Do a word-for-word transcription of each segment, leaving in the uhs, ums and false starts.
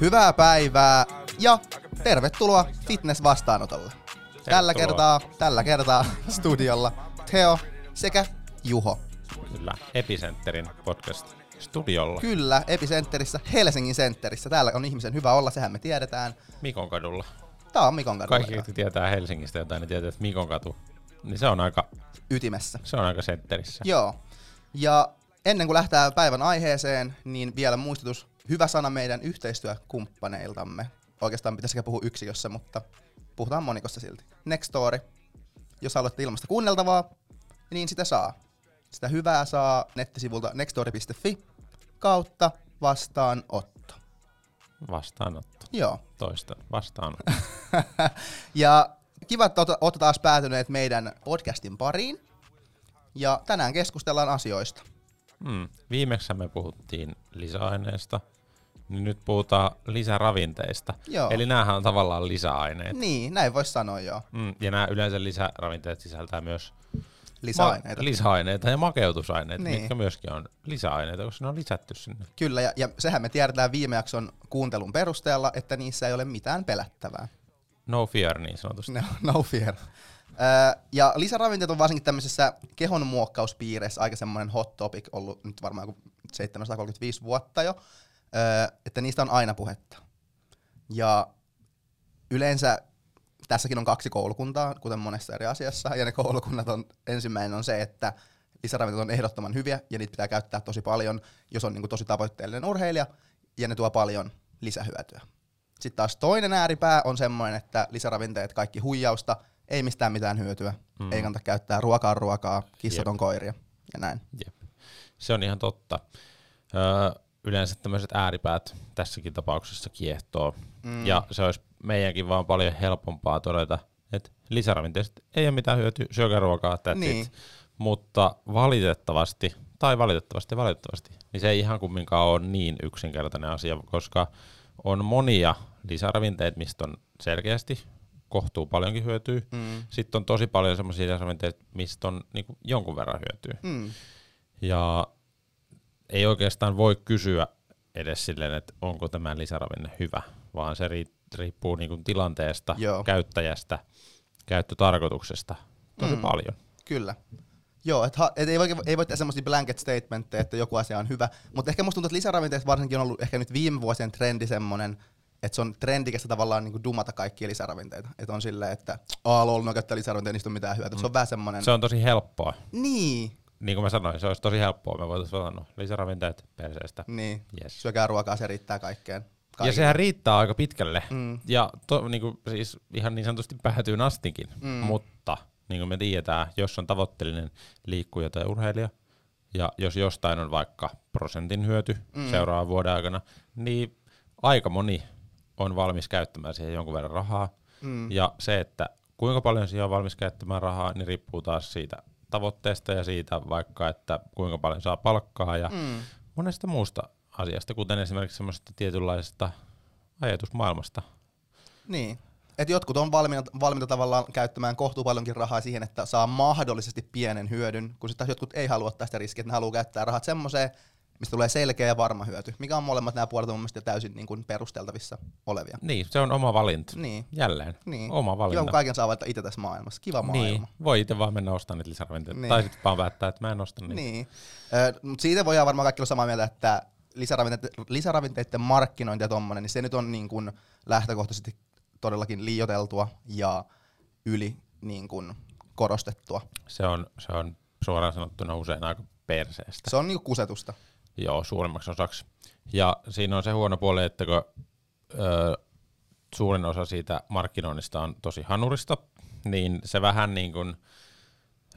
Hyvää päivää ja tervetuloa fitness-vastaanotolle. Tervetuloa. Tällä kertaa, tällä kertaa studiolla Theo sekä Juho. Kyllä, Epicenterin podcast studiolla. Kyllä, Epicenterissä, Helsingin centerissä. Täällä on ihmisen hyvä olla, sehän me tiedetään. Mikonkadulla. Tää on Mikonkadulla. Kaikki, jotka tietää Helsingistä jotain, ne tietää, että Mikonkatu, niin se on aika... Ytimessä. Se on aika centerissä. Joo. Ja ennen kuin lähtee päivän aiheeseen, niin vielä muistutus. Hyvä sana meidän yhteistyökumppaneiltamme. Oikeastaan pitäisikö puhua yksikössä, mutta puhutaan monikossa silti. Nextory. Jos haluatte ilmaista kuunneltavaa, niin sitä saa. Sitä hyvää saa nettisivulta nextory piste fi kautta vastaanotto. Vastaanotto. Joo. Toista. Vastaanotto. Ja kiva, että olette taas päätyneet meidän podcastin pariin. Ja tänään keskustellaan asioista. Mm. Viimeksi me puhuttiin lisäaineista, niin nyt puhutaan lisäravinteista. Joo. Eli näähän on tavallaan lisäaineet. Niin, näin voisi sanoa joo. Mm. Ja nämä yleensä lisäravinteet sisältää myös lisäaineita, ma- lisäaineita ja makeutusaineita, niin. Mitkä myöskin on lisäaineita, koska ne on lisätty sinne. Kyllä, ja, ja sehän me tiedetään viime jakson kuuntelun perusteella, että niissä ei ole mitään pelättävää. No fear niin sanotusti. No, no fear. Ja lisäravinteet on varsinkin tämmöisessä kehonmuokkauspiireissä aika semmoinen hot topic ollut nyt varmaan joku seitsemänsataakolmekymmentäviisi vuotta jo, että niistä on aina puhetta. Ja yleensä tässäkin on kaksi koulukuntaa, kuten monessa eri asiassa, ja ne koulukunnat on, ensimmäinen on se, että lisäravinteet on ehdottoman hyviä, ja niitä pitää käyttää tosi paljon, jos on niin kuin tosi tavoitteellinen urheilija, ja ne tuo paljon lisähyötyä. Sitten taas toinen ääripää on semmoinen, että lisäravinteet kaikki huijausta, ei mistään mitään hyötyä, mm. ei kannata käyttää ruokaa ruokaa, kissat on koiria ja näin. Jep. Se on ihan totta. Öö, yleensä tämmöiset ääripäät tässäkin tapauksessa kiehtoo. Mm. Ja se olisi meidänkin vaan paljon helpompaa todeta, että lisäravinteista ei ole mitään hyötyä, syökää ruokaa, that's niin. It. Mutta valitettavasti, tai valitettavasti valitettavasti, niin se ei ihan kumminkaan ole niin yksinkertainen asia, koska on monia lisäravinteita, mistä on selkeästi kohtuu paljonkin hyötyä. Mm. Sitten on tosi paljon semmoisia lisäravinteita, mistä on niinku jonkun verran hyötyä. Mm. Ja ei oikeastaan voi kysyä edes silleen, että onko tämä lisäravinne hyvä, vaan se riippuu niinku tilanteesta, joo, käyttäjästä, käyttötarkoituksesta tosi mm. paljon. Kyllä. Joo, et ha, et ei voi, ei voi tehdä semmoisia blanket statementteja, että joku asia on hyvä, mutta ehkä musta tuntuu, että lisäravinteet varsinkin on ollut ehkä nyt viime vuosien trendi semmoinen, että se on trendikästä tavallaan niinku dumata kaikkia lisäravinteita. Että on silleen, että aah lol, no käyttää lisäravinteita, niistä on mitään hyötyä. Mm. Se on vähän semmonen... Se on tosi helppoa. Niin. Niin kuin mä sanoin, se olisi tosi helppoa. Me voitaisiin sanoa lisäravinteet perseestä. Niin. Yes. Syökää ruokaa, se riittää kaikkeen. Kaikille. Ja sehän riittää aika pitkälle. Mm. Ja to, niinku, siis ihan niin sanotusti päätyyn astikin. Mm. Mutta niin kuin me tiedetään, jos on tavoitteellinen liikkuja tai urheilija, ja jos jostain on vaikka prosentin hyöty mm. seuraavan vuoden aikana, niin aika moni on valmis käyttämään siihen jonkun verran rahaa, mm. ja se, että kuinka paljon siihen on valmis käyttämään rahaa, niin riippuu taas siitä tavoitteesta ja siitä vaikka, että kuinka paljon saa palkkaa ja mm. monesta muusta asiasta, kuten esimerkiksi semmoisesta tietynlaisesta ajatusmaailmasta. Niin, että jotkut on valmiita, valmiita tavallaan käyttämään kohtuu paljonkin rahaa siihen, että saa mahdollisesti pienen hyödyn, kun sitten jotkut ei halua tästä riskiä, että ne haluaa käyttää rahat semmoiseen, mistä tulee selkeä ja varma hyöty, mikä on molemmat nämä puolet on mun mielestä täysin niin kuin perusteltavissa olevia. Niin, se on oma valinta. Niin. Jälleen. Niin. Oma valinta. Kiva, kun kaiken saa valita itse tässä maailmassa. Kiva maailma. Niin. Voi itse vaan mennä ostamaan niitä lisäravinteita. Niin. Tai sitten vaan päättää, että mä en osta niitä. Niin. Ö, mut siitä voidaan varmaan kaikki olla samaa mieltä, että lisäravinteiden, lisäravinteiden markkinointi ja tommonen, niin se nyt on niin kuin lähtökohtaisesti todellakin liioiteltua ja yli niin kuin korostettua. Se on, se on suoraan sanottuna usein aika perseestä. Se on niin kuin kusetusta. Joo, suurimmaksi osaksi. Ja siinä on se huono puoli, että kun, ö, suurin osa siitä markkinoinnista on tosi hanurista, niin se vähän niin kuin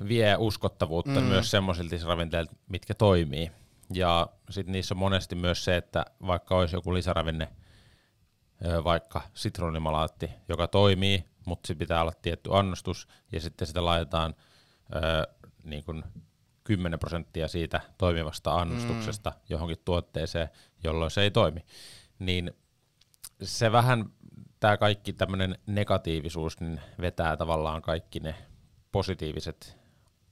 vie uskottavuutta mm. myös semmoisilta ravinteilta, mitkä toimii. Ja sitten niissä on monesti myös se, että vaikka olisi joku lisäravinne, ö, vaikka sitruunimalaatti, joka toimii, mutta se pitää olla tietty annostus, ja sitten sitä laitetaan ö, niin kuin kymmenen prosenttia siitä toimivasta annostuksesta mm. johonkin tuotteeseen, jolloin se ei toimi. Niin se vähän, tämä kaikki tämmöinen negatiivisuus niin vetää tavallaan kaikki ne positiiviset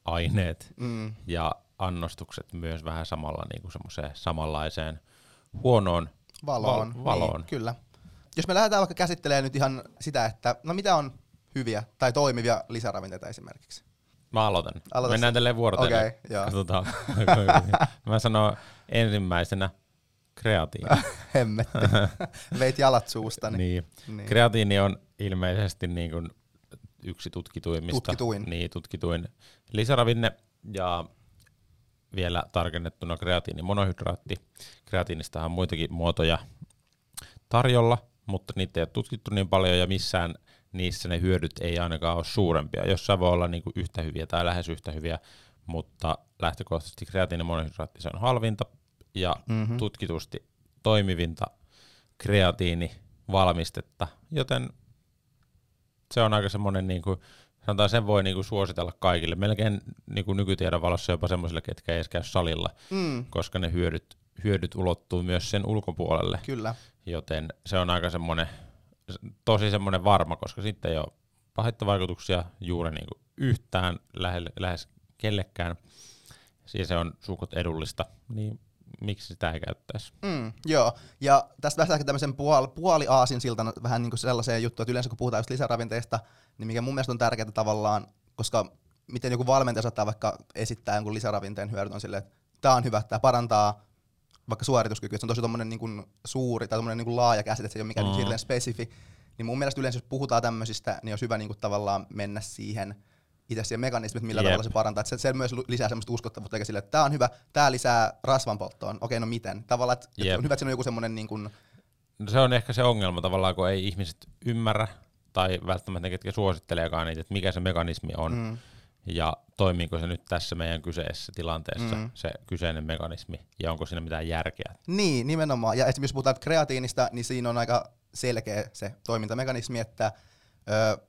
aineet mm. ja annostukset myös vähän samalla niin kuin semmoiseen samanlaiseen huonoon Valoon. Val- valoon. Niin, kyllä. Jos me lähdetään vaikka käsittelemään nyt ihan sitä, että no mitä on hyviä tai toimivia lisäravinteita esimerkiksi. Mä aloitan. Aloitan Mennään sen. Tälleen vuorotellen. Okei, okay, joo. Katsotaan. Mä sanon ensimmäisenä kreatiini. Hemmetti. Veit jalat suustani. Niin. Niin. Kreatiini on ilmeisesti niin kuin yksi tutkituimmista. Tutkituin. Niin, tutkituin lisäravinne ja vielä tarkennettuna kreatiinimonohydraatti. Kreatiinistahan on muitakin muotoja tarjolla, mutta niitä ei ole tutkittu niin paljon ja missään niissä ne hyödyt ei ainakaan ole suurempia. Jossain voi olla niinku yhtä hyviä tai lähes yhtä hyviä, mutta lähtökohtaisesti kreatiinimonohydraatti se on halvinta ja mm-hmm. tutkitusti toimivinta kreatiinivalmistetta, joten se on aika semmoinen, niinku, sanotaan sen voi niinku suositella kaikille, melkein niinku nykytiedon valossa jopa semmoisille, ketkä ei edes käy salilla, mm. koska ne hyödyt, hyödyt ulottuu myös sen ulkopuolelle. Kyllä. Joten se on aika semmoinen, tosi semmoinen varma, koska sitten ei ole haittavaikutuksia juuri niinku yhtään lähelle, lähes kellekään. Siinä se on suukot edullista, niin miksi sitä ei käyttäisi? Mm, joo, ja tästä päästäänkin tämmöisen puoli, puoli aasinsiltana vähän niinku sellaiseen juttuun, että yleensä kun puhutaan just lisäravinteista, niin mikä mun mielestä on tärkeää tavallaan, koska miten joku valmentaja saattaa vaikka esittää jonkun lisäravinteen hyödyt on silleen, että tää on hyvä, tää parantaa vaikka suorituskyky, että se on tosi tommonen niinku suuri tai tommonen niinku laaja käsite, että se ei ole mikään mm. silleen spesifi, niin mun mielestä yleensä jos puhutaan tämmöisistä, niin olisi hyvä niinku tavallaan mennä siihen itse siihen mekanismit, millä Jep. tavalla se parantaa. Että se, se myös lisää semmoista uskottavuutta, eikä sille, että tää on hyvä, tää lisää rasvan polttoon. Okei, no miten? Tavallaan, että et on hyvä, että siinä on joku semmoinen niin kuin... No se on ehkä se ongelma tavallaan, kun ei ihmiset ymmärrä, tai välttämättä ne, ketkä suositteleekaan niitä, että mikä se mekanismi on, mm. ja toimiiko se nyt tässä meidän kyseessä tilanteessa, mm. se kyseinen mekanismi, ja onko siinä mitään järkeä. Niin, nimenomaan. Ja esimerkiksi jos puhutaan kreatiinista, niin siinä on aika selkeä se toimintamekanismi, että... Öö,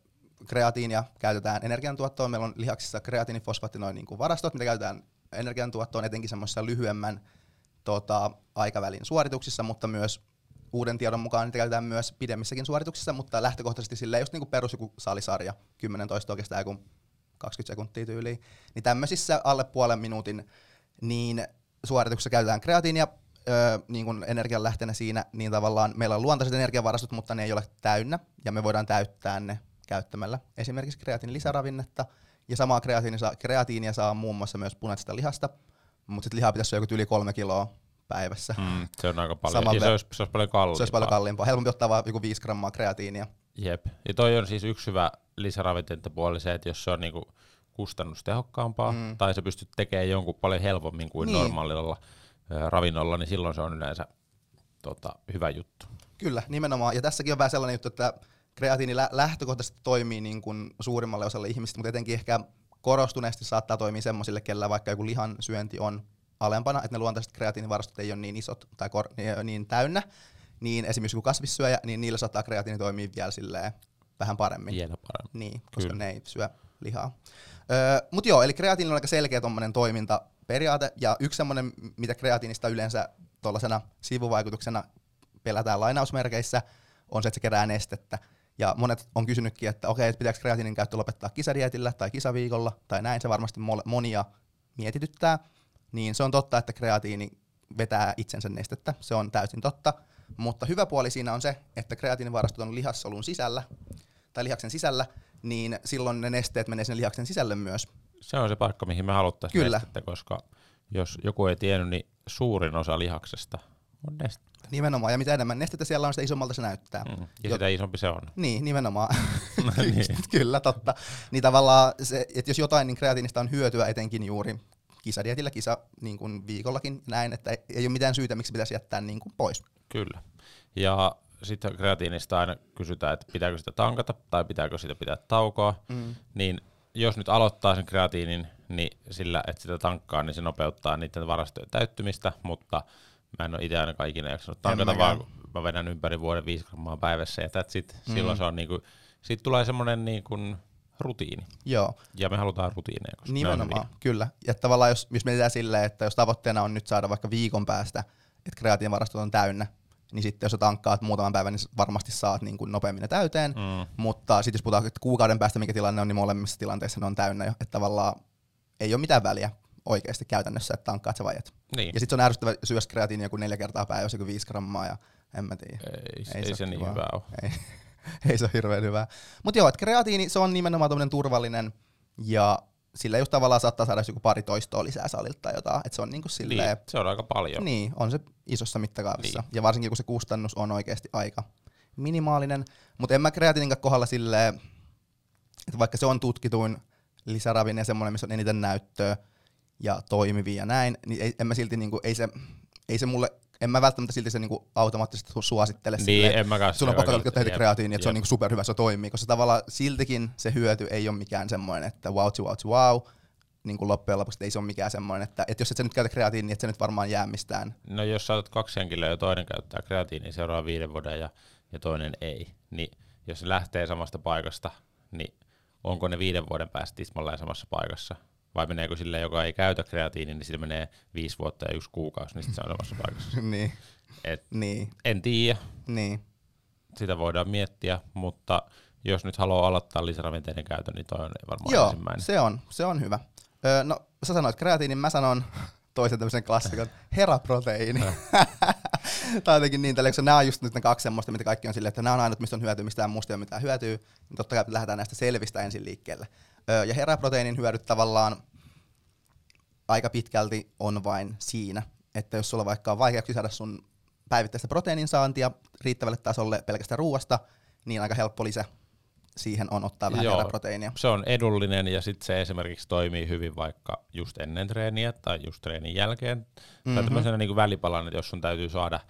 kreatiinia käytetään energiantuottoon. Meillä on lihaksissa kreatiinifosfaattinoin niin kuin varastot, mitä käytetään energiantuottoon etenkin semmoisessa lyhyemmän tota, aikavälin suorituksissa, mutta myös uuden tiedon mukaan niitä käytetään myös pidemmissäkin suorituksissa, mutta lähtökohtaisesti silleen just niin kuin perus joku salisarja, kymmenen toistoa kestää joku kaksikymmentä sekuntia tyyliin, niin tämmöisissä alle puolen minuutin niin suorituksessa käytetään kreatiinia Öö, niin kuin energianlähteenä siinä, niin tavallaan meillä on luontaiset energiavarastot, mutta ne ei ole täynnä, ja me voidaan täyttää ne käyttämällä esimerkiksi kreatiinin lisäravinnetta, ja samaa kreatiinia saa, kreatiinia saa muun muassa myös punaisesta lihasta, mutta sitten lihaa pitäisi syödä yli kolme kiloa päivässä. Mm, se on aika paljon, Saman ja se olisi, se olisi paljon kalliimpaa. Se olisi paljon kalliimpaa, helpompi ottaa vain joku viisi grammaa kreatiinia. Jep, ja toi on siis yksi hyvä lisäravintettapuoli se, että jos se on niinku kustannustehokkaampaa, mm. tai se pystyt tekemään jonkun paljon helpommin kuin niin. normaalilla äh, ravinnolla, niin silloin se on yleensä tota, hyvä juttu. Kyllä, nimenomaan, ja tässäkin on vähän sellainen juttu, että kreatiini lähtökohtaisesti toimii niin kuin suurimmalle osalle ihmisistä, mutta etenkin ehkä korostuneesti saattaa toimia semmoisille, kellä vaikka joku lihan syönti on alempana, että ne luontaiset kreatiinivarastot ei ole niin isot tai kor- niin täynnä, niin esimerkiksi kun kasvissyöjä, niin niillä saattaa kreatiini toimia vielä silleen vähän paremmin. Vielä paremmin. Niin, koska Kyllä. ne ei syö lihaa. Öö, mut joo, eli kreatiini on aika selkeä tommonen toimintaperiaate, ja yksi semmoinen, mitä kreatiinista yleensä tuollaisena sivuvaikutuksena pelätään lainausmerkeissä, on se, että se kerää nestettä. Ja monet on kysynytkin, että okei, että pitääkö kreatiinin käyttö lopettaa kisadietillä tai kisaviikolla, tai näin se varmasti monia mietityttää, niin se on totta, että kreatiini vetää itsensä nestettä, se on täysin totta, mutta hyvä puoli siinä on se, että kreatiinivarastot on lihassolun sisällä, tai lihaksen sisällä, niin silloin ne nesteet menee sinne lihaksen sisälle myös. Se on se paikka, mihin me haluttaisiin nestettä, koska jos joku ei tiennyt, niin suurin osa lihaksesta on nestettä. Nimenomaan, ja mitä enemmän nestettä siellä on, sitä isommalta se näyttää. Mm. Ja sitä isompi se on. Niin, nimenomaan. niin. Kyllä, totta. Niin tavallaan, se, että jos jotain, niin kreatiinista on hyötyä etenkin juuri kisadietillä, kisa niin kuin viikollakin näin, että ei, ei ole mitään syytä, miksi pitäisi jättää niin kuin pois. Kyllä. Ja sitten kreatiinista aina kysytään, että pitääkö sitä tankata tai pitääkö sitä pitää taukoa. Mm. Niin jos nyt aloittaa sen kreatiinin, niin sillä, että sitä tankkaa, niin se nopeuttaa niiden varastojen täyttymistä, mutta... Mä en ole itse ainakaan ikinä jaksanut tankata, vaan mä vedän ympäri vuoden viisi grammaa päivässä ja that's it. Mm. Silloin se on niinku, siitä tulee semmoinen niinku rutiini. Joo. Ja me halutaan rutiineja, koska nimenomaan, kyllä. Ja tavallaan jos, jos mietitään silleen, että jos tavoitteena on nyt saada vaikka viikon päästä, että kreatiinivarastot on täynnä, niin sitten jos sä tankkaat muutaman päivän, niin varmasti saat niin kuin nopeammin ne täyteen. Mm. Mutta sitten jos puhutaan kuukauden päästä, mikä tilanne on, niin molemmissa tilanteissa ne on täynnä jo. Että tavallaan ei ole mitään väliä. oikeasti käytännössä, että tankkaat sä vajet. Niin. Ja sit se on ärsyttävä syödä kreatiini joku neljä kertaa päivässä, joku viisi grammaa ja en mä tiedä. Ei, ei, ei se, se niin hyvää ole. Ei, ei se ole hirveän hyvää. Mut joo, et kreatiini se on nimenomaan tommonen turvallinen ja sillä just tavallaan saattaa saada joku pari toistoa lisää salilta tai jotain. Et se on niinku silleen. Niin, se on aika paljon. Niin, on se isossa mittakaavassa. Niin. Ja varsinkin kun se kustannus on oikeasti aika minimaalinen. Mut en mä kreatiinin kohdalla silleen, että vaikka se on tutkituin lisäravine ja semmoinen, missä on eniten näyttöä ja toimivia ja näin, niin ei, en mä silti niinku, ei se, ei se mulle, en mä välttämättä silti se niinku automaattisesti suosittele niin, silleen, en mä että sun on pakko ottaa heti kreatiini, että se on niinku superhyvä, se toimii, koska tavallaan siltikin se hyöty ei ole mikään semmoinen, että wow, wow, wow, niin kuin loppujen lopuksi ei se ole mikään semmoinen, että et jos et sä nyt käytä kreatiiniä, et sä nyt varmaan jää mistään. No jos sä otat kaksi henkilöä ja toinen käyttää kreatiiniä seuraavan viiden vuoden ja, ja toinen ei, niin jos se lähtee samasta paikasta, niin onko ne viiden vuoden päästä tismalleen samassa paikassa? Vai meneekö sille, joka ei käytä kreatiiniä, niin sillä menee viisi vuotta ja yksi kuukausi, niin sitten se on samassa paikassa. niin. Et niin. En tiedä. Niin. Sitä voidaan miettiä, mutta jos nyt haluaa aloittaa lisäravinteiden käytön, niin toi on varmaan Joo, ensimmäinen. Joo, se on, se on hyvä. Öö, no, sä sanoit kreatiinin, mä sanon toisen tämmöisen klassikon, heraproteiini. Tai jotenkin niin, tälle, koska nämä on just nyt ne kaksi semmoista, mitä kaikki on silleen, että nämä on ainut, mistä on hyötyä, mistään muusta ei ole mitään hyötyä, niin totta kai lähdetään näistä selvistä ensin liikkeelle. Öö, ja heraproteiinin hyödyt tavallaan aika pitkälti on vain siinä, että jos sulla vaikka on vaikeuksia saada sun päivittäistä proteiinin saantia riittävälle tasolle pelkästään ruuasta, niin aika helppo lisä siihen on ottaa vähän Joo, heraproteiinia. Se on edullinen ja sitten se esimerkiksi toimii hyvin vaikka just ennen treeniä tai just treenin jälkeen. Mm-hmm. Tai tämmöisenä niin kuin välipalan, että jos sun täytyy saada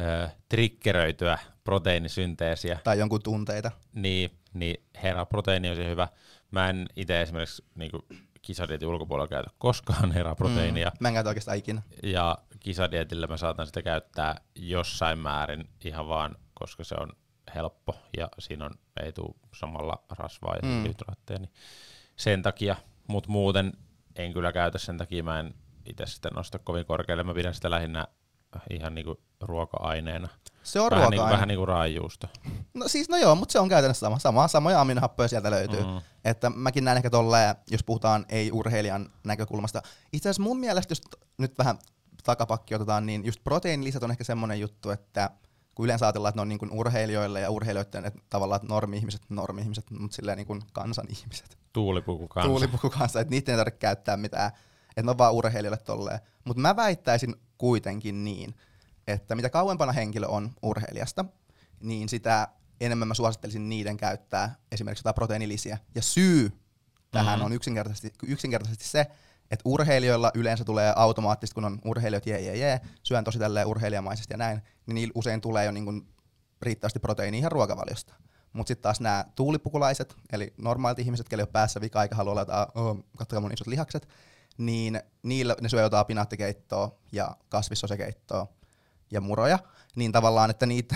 ö, triggeröityä proteiinisynteesiä. Tai jonkun tunteita. Niin, niin heraproteiini on se hyvä. Mä en itse esimerkiksi niin kuin kisadietin ulkopuolella käytä koskaan heraproteiinia. Mm. Mä en käytä oikeastaan ikinä. Ja kisadietillä mä saatan sitä käyttää jossain määrin ihan vaan, koska se on helppo ja siinä on, ei tule samalla rasvaa ja mm. hydraatteja, niin sen takia, mutta muuten en kyllä käytä sen takia, mä en itse sitä nosta kovin korkealle, mä pidän sitä lähinnä ihan niinku ruoka-aineena. Se on vähän ruoka-aine. Niinku, vähän niinku raajuusta. No siis no joo, mutta se on käytännössä sama, sama samoja aminohappoja sieltä löytyy. Mm. Että mäkin näen ehkä tolleen, jos puhutaan ei-urheilijan näkökulmasta. Itse asiassa mun mielestä, jos nyt vähän takapakki otetaan, niin just proteiinilisät on ehkä semmonen juttu, että kun yleensä ajatellaan, että ne on niin kuin urheilijoille ja urheilijoiden, että tavallaan normi-ihmiset, normi-ihmiset, mutta silleen niin kuin kansan-ihmiset. Tuulipukukansa. Tuulipukukansa, että niitä ei tarvitse käyttää mitään, että ne on vaan urheilijoille tolleen. Mutta mä väittäisin kuitenkin niin, että mitä kauempana henkilö on urheilijasta, niin sitä enemmän mä suosittelisin niiden käyttää esimerkiksi jotain proteiinilisiä. Ja syy tähän mm-hmm. on yksinkertaisesti, yksinkertaisesti se, että urheilijoilla yleensä tulee automaattisesti, kun on urheilijat, jee, jee, jee, syön tosi tälleen urheilijamaisesti ja näin, niin niillä usein tulee jo niin riittävästi proteiiniä ihan ruokavaliosta. Mutta sitten taas nämä tuulipukulaiset, eli normaalit ihmiset, kelle ei ole päässä vika, eikä halua laittaa, oh, katsokaa mun isot lihakset, niin niillä ne syö jotain pinaattikeittoa ja kasvissosekeittoa ja muroja, niin tavallaan, että niitä,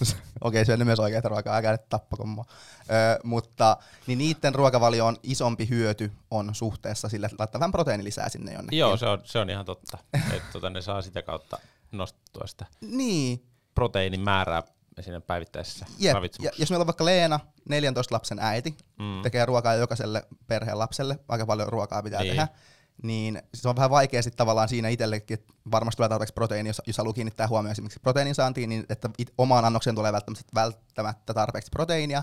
okei, okay, syön ne myös oikeita ruokaa, älkää nyt tappako mua, öö, mutta niin niiden ruokavalion isompi hyöty on suhteessa sillä, että laittaa vähän proteiinilisää sinne jonnekin. Joo, se on, se on ihan totta, että tota, ne saa sitä kautta nostettua sitä niin. proteiinin määrää siinä päivittäisessä yep. ravitsemuksessa. Ja jos meillä on vaikka Leena, neljäntoista lapsen äiti, mm. tekee ruokaa jokaiselle perheen lapselle, aika paljon ruokaa pitää niin. tehdä, niin se on vähän vaikea sitten tavallaan siinä itsellekin, että varmasti tulee tarpeeksi proteiini, jos, jos haluaa kiinnittää huomioon esimerkiksi proteiinin saantiin, niin että it, omaan annokseen tulee välttämättä, välttämättä tarpeeksi proteiinia,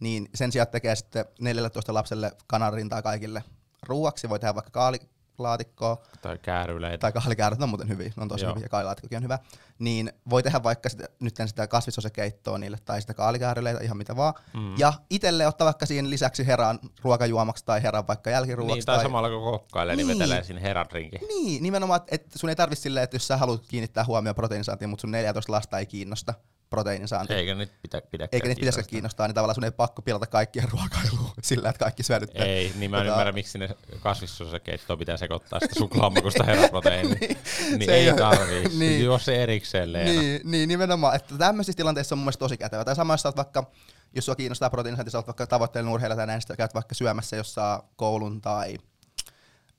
niin sen sijaan tekee sitten neljätoista lapselle kanarintaa kaikille ruuaksi, voi tehdä vaikka kaalilaatikkoa. Tai kääryleitä. Tai kaalikääryt, on muuten hyviä, ne on tosi Joo. hyviä, kaalilaatikkokin on hyvä. Niin voi tehdä vaikka sitä, nyt sitä kasvissosekeittoa niille tai sitä kaalikääryleitä, ihan mitä vaan. Mm. Ja itelle ottaa vaikka siihen lisäksi herran ruokajuomaksi tai herran vaikka jälkiruoksi. Niin, tai, tai samalla kun kokkailee, niin, niin vetelee sinne herran rinkin. Niin, nimenomaan, että sun ei tarvitse silleen, että jos sä haluat kiinnittää huomioon proteiinisaantiin, mutta sun neljätoista lasta ei kiinnosta proteiinisaantiin. Eikä nyt pitä, pidäkään Eikä niitä pitäisikään kiinnostaa, niin tavallaan sun ei pakko pilata kaikkien ruokailua sillä, että kaikki syödyttää. Ei, niin mä en ymmärrä, miksi ne kasvissosekeittoa pitää sekoittaa sitä suklaamukusta herraproteiiniin. niin, niin ei tarvii. Niin. Juo se erikseen, Leena. Niin, niin nimenomaan, että tämmöisissä tilanteissa on mun mielestä tosi kätevä. Tai sama, jos sä oot vaikka, jos sua kiinnostaa proteiinisaanti, sä oot vaikka tavoitteellinen urheilija tai näin, sä käyt vaikka syömässä jossain koulun tai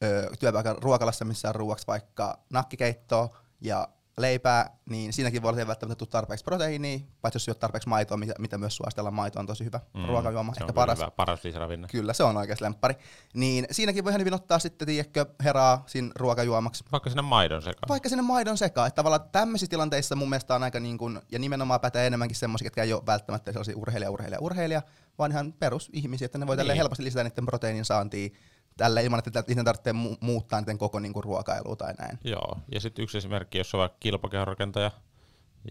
öö, työpaikan ruokalassa, missä on ruuaksi vaikka nakkikeittoa ja leipää, niin siinäkin voi olla ei välttämättä tule tarpeeksi proteiiniä, paitsi jos syöt tarpeeksi maitoa, mitä, mitä myös suositellaan. Maito on tosi hyvä mm, ruokajuoma, ehkä paras. Hyvä, paras lisäravinne. Kyllä, se on oikeasti lemppari. Niin siinäkin voi ihan hyvin ottaa sitten, tiedätkö, heraa siinä ruokajuomaksi. Vaikka sinne maidon sekaan. Vaikka sinne maidon sekaan. Että tavallaan tämmöisissä tilanteissa mun mielestä on aika niin kuin, ja nimenomaan pätee enemmänkin semmoisia, ketkä ei ole välttämättä sellaisia urheilija, urheilija, urheilija, vaan ihan perusihmisiä, että ne voi niin. tälleen helposti lisätä niiden proteiinin saantia. Tällä ilman, että itse tarvitsee muuttaa niiden koko niinku ruokailu tai näin. Joo, ja sitten yksi esimerkki, jos on vaikka kilpakehonrakentaja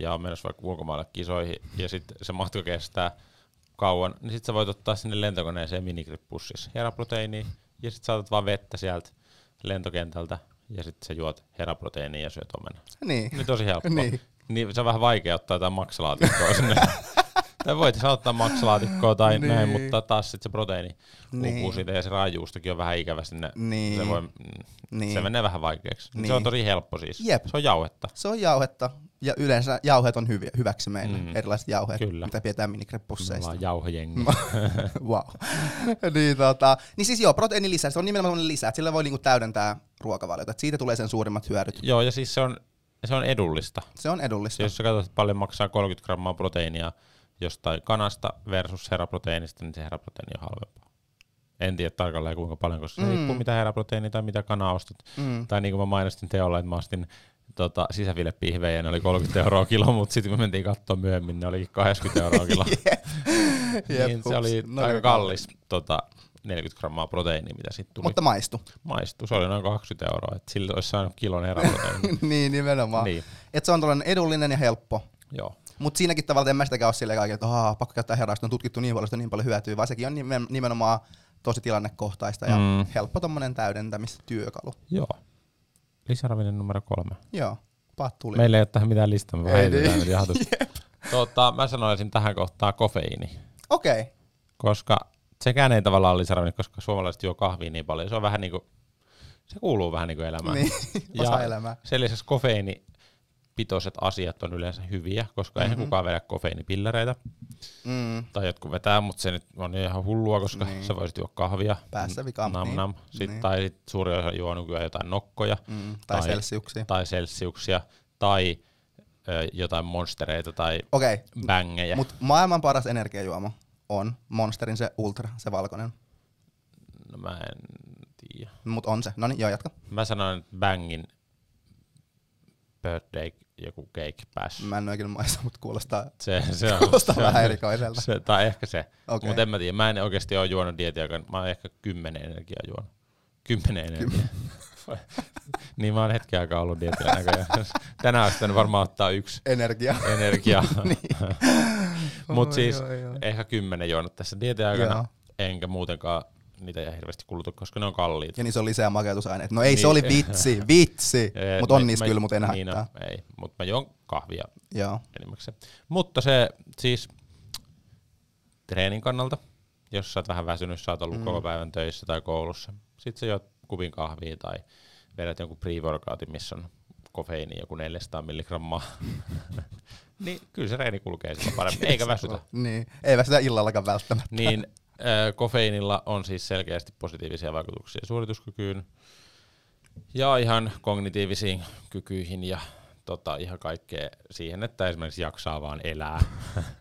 ja on menossa vaikka ulkomaille kisoihin ja sitten se matka kestää kauan, niin sitten sä voit ottaa sinne lentokoneeseen minigrip-pussissa heraproteiiniä ja sitten saatat vaan vettä sieltä lentokentältä ja sitten sä juot heraproteiiniä ja syöt omena. Niin. Niin tosi helppoa. Niin. niin se on vähän vaikea ottaa jotain maksalaatikkoa sinne. Tai voit saattaa maksalaatikkoa tai niin. näin, mutta taas sit se proteiini niin. uupuu siitä ja se raajuustakin on vähän ikävä sinne. Niin. Se, voi, niin. se menee vähän vaikeaksi. Niin. Se on tosi helppo siis. Jep. Se on jauhetta. Se on jauhetta ja yleensä jauheet on hyviä, hyväksi meille. Mm. Erilaiset jauheet, Kyllä. mitä pidetään minikrepusseista. Me ollaan jauhejengi. Wow. niin, tota. niin siis joo, proteiinin lisä. Se on nimenomaan lisä, että sillä voi niinku täydentää ruokavaliota. Et siitä tulee sen suurimmat hyödyt. Joo ja siis se on, se on edullista. Se on edullista. Jos sä katsot, että paljon maksaa kolmekymmentä grammaa proteiinia jostain kanasta versus heraproteiinista, niin se heraproteiini on halvempaa. En tiedä tarkalleen kuinka paljon, koska mm. se riippuu mitä heraproteiini tai mitä kanaa ostat. Mm. Tai niin kuin mä mainostin Teolla, että mä ostin tota, sisäfilepihvejä ja ne oli kolmekymmentä euroa kilo, mutta sitten kun me mentiin katsoa myöhemmin, ne olikin kahdeksankymmentä euroa kilo. yeah. niin, se oli no, aika kallis tota, neljäkymmentä grammaa proteiiniä, mitä sitten tuli. Mutta maistu. Maistu, se oli noin kaksikymmentä euroa, että sillä olisi saanut kilon heraproteiiniä. niin, nimenomaan. Niin. Että se on tuollainen edullinen ja helppo. Joo. Mutta siinäkin tavalla en mä sitäkään ole silleen kaikille, että aah, pakko käyttää heraa, on tutkittu niin paljon, niin paljon hyötyä, vaan sekin on nimenomaan tosi tilannekohtaista ja mm. helppo tommonen täydentämistyökalu. Joo. Lisäravinen numero kolme. Joo, paat tuli. Meillä ei ole tähän mitään listaa, me vaan heitetään nyt jahdusta. Tota, mä sanoisin tähän kohtaan kofeiini. Okei. Okay. Koska sekään ei tavallaan ole lisäravinen, koska suomalaiset juo kahvia niin paljon, se on vähän niinku, se kuuluu vähän niinku elämään. Niin, osa ja elämää. Sen lisäksi kofeiini. Pitoiset asiat on yleensä hyviä, koska mm-hmm. eihän kukaan vedä kofeiinipillereitä. Mm. Tai jotkut vetää, mutta se nyt on ihan hullua, koska niin. sä voisit juoda kahvia. Päässä vika. Nam, nam. Sit, niin. Tai sit suuri osa juo nykyään jotain nokkoja. Mm. Tai, tai selsiuksia. Tai selsiuksia. Tai ö, jotain monstereita tai okay. bängejä. Mutta maailman paras energiajuoma on Monsterin se Ultra, se valkoinen. No mä en tiedä. Mut on se. No niin, joo jatka. Mä sanoin, että bängin. Birthday, joku cake bash. Mä en oikein maista, mutta kuulostaa, se, se on, kuulostaa se on, vähän erikoiselta. Se, tai ehkä se, okay. Mutta en mä tiedä. Mä en oikeasti ole juonut dieetiä, mä oon ehkä kymmenen energiaa juonut. Kymmenen energiaa. niin mä oon hetken aikaa ollut dieetillä näköjään. Tänään olisi varmaan ottaa yksi energia. energiaa. niin. Mutta oh, siis joo, joo. ehkä kymmenen juonut tässä dieetin aikana, joo. enkä muutenkaan. Niitä ei hirveästi kuluta, koska ne on kalliita. Ja niissä on lisää makeutusaineet. No ei, niin. se oli vitsi, vitsi. Mutta on niissä kyllä, mutta en haittaa. Niin ei, mutta mä juon kahvia Joo. enimmäkseen. Mutta se siis treenin kannalta, jos sä oot vähän väsynyt, sä oot ollut mm. koko päivän töissä tai koulussa. Sitten sä juot kupin kahvia tai vedät jonkun pre-workoutin, missä on kofeiini joku neljäsataa milligrammaa. niin kyllä se reeni kulkee sillä paremmin, eikä väsytä. Niin, ei väsytä illallakaan välttämättä. Niin. Kofeiinilla on siis selkeästi positiivisia vaikutuksia suorituskykyyn ja ihan kognitiivisiin kykyihin ja tota, ihan kaikkea siihen, että esimerkiksi jaksaa vaan elää.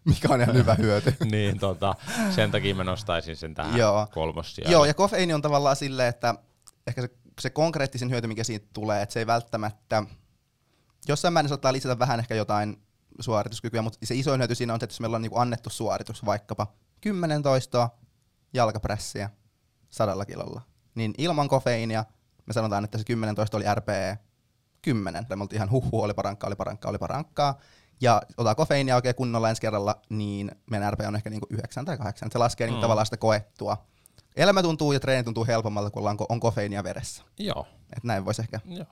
Mikä on ihan hyvä hyöty. niin, tota, sen takia mä nostaisin sen tähän kolmossiaan. Joo, ja kofeiini on tavallaan silleen, että ehkä se, se konkreettisin hyöty, mikä siitä tulee, että se ei välttämättä, jossain määrin saattaa lisätä vähän ehkä jotain suorituskykyä, mutta se isoin hyöty siinä on se, että jos meillä on niinku annettu suoritus vaikkapa kymmenen toistoa jalkaprässiä sadalla kilolla. Niin ilman kofeiinia me sanotaan, että se kymmenen toisto oli R P E kymmenen. Me oltiin ihan huhhuh, olipa rankkaa, olipa rankkaa, olipa rankkaa. Ja ottaa kofeiinia oikein kunnolla ensi kerralla, niin meidän R P E on ehkä niinku yhdeksän tai kahdeksan. Se laskee mm. niinku tavallaan sitä koettua. Elämä tuntuu ja treeni tuntuu helpommalta, kun on, on kofeiinia veressä. Joo. Et näin voisi ehkä Joo.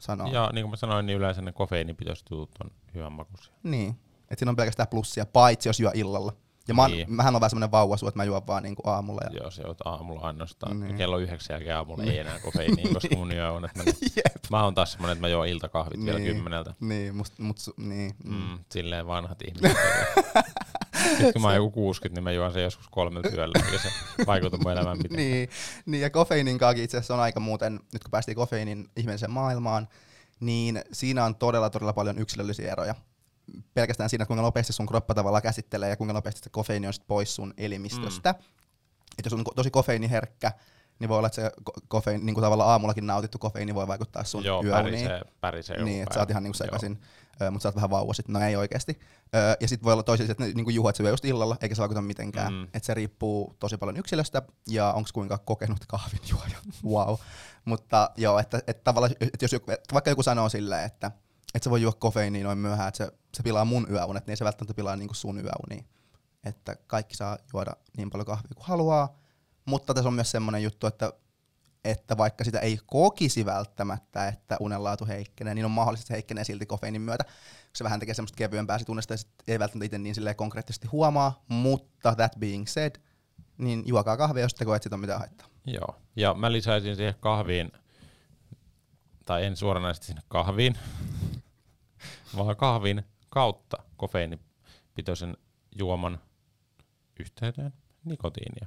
sanoa. Joo, niin kuin mä sanoin, niin yleensä ne kofeiinipitoiset jutut on hyvän makuisia. Niin, että siinä on pelkästään plussia, paitsi jos juo illalla. Ja mä, niin. mähän on vähän semmonen vauvasuu, että mä juon vaan niinku aamulla. Ja joo, se oot aamulla ainoastaan. Niin. Kello yhdeksän jälkeen aamulla niin. ei enää kofeiiniin, koska mun yö on. Että mä, mä oon taas semmonen, että mä juon iltakahvit niin. vielä kymmeneltä. Niin, must, mut niin. Mm, silleen vanhat ihmiset. Sitten kun mä oon joku kuusikymmentä, niin mä juon sen joskus kolmelta yöllä, ja se vaikuttaa mun elämään pitempään. niin. niin, ja kofeiininkaakin itse asiassa on aika muuten, nyt kun päästiin kofeiinin ihmeelliseen maailmaan, niin siinä on todella todella paljon yksilöllisiä eroja. Pelkästään siinä, kuinka nopeasti sun kroppa tavallaan käsittelee ja kuinka nopeasti se kofeiini on sit pois sun elimistöstä. Mm. Et jos on tosi kofeiiniherkkä, niin voi olla, että se kofeiini, niin kuin tavallaan aamullakin nautittu kofeiini voi vaikuttaa sun Joo, yöuniin. Pärisee, pärisee niin, päin. Että sä oot ihan niin kuin sekaisin, ö, mutta sä oot vähän vauva sit. No ei oikeesti. Ö, ja sit voi olla toisille, että niin kuin Juho, että se yö just illalla, eikä se vaikuta mitenkään. Mm. Että se riippuu tosi paljon yksilöstä ja onko kuinka kokenut kahvin juoja. Wow. Mutta joo, että, että tavallaan, että jos joku, vaikka joku sanoo silleen, että että se voi juoda kofeiiniin noin myöhään, että se, se pilaa mun yöunet, niin ei se välttämättä pilaa niinku sun yöunia. Että kaikki saa juoda niin paljon kahvia kuin haluaa, mutta tässä on myös semmoinen juttu, että, että vaikka sitä ei kokisi välttämättä, että unenlaatu heikkenee, niin on mahdollisesti se heikkenee silti kofeiinin myötä. Se vähän tekee semmoista kevyempää sit unesta ja sit ei välttämättä itse niin silleen konkreettisesti huomaa, mutta that being said, niin juokaa kahvia, jos te koet, että siitä on mitään haittaa. Joo, ja mä lisäisin siihen kahviin, tai en suoranaisesti sinne kahviin, vaan kahvin kautta kofeiinipitoisen juoman yhteyteen nikotiinia.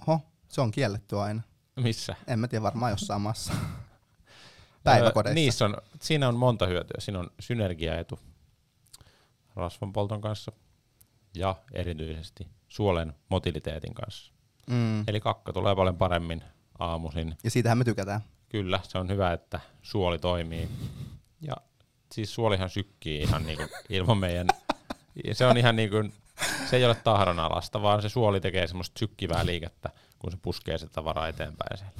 Oho, se on kielletty aina. Missä? En mä tiedä, varmaan jossain maassa. Päiväkodeissa. Niissä on, siinä on monta hyötyä. Siinä on synergiaetu rasvanpolton kanssa ja erityisesti suolen motiliteetin kanssa. Mm. Eli kakka tulee paljon paremmin aamuisin. Ja siitähän me tykätään. Kyllä, se on hyvä, että suoli toimii. Ja siis suolihan sykkii ihan niinku ilman meidän, se on ihan niinku, se ei ole tahran alasta, vaan se suoli tekee semmoista sykkivää liikettä, kun se puskee sitä tavaraa eteenpäin siellä.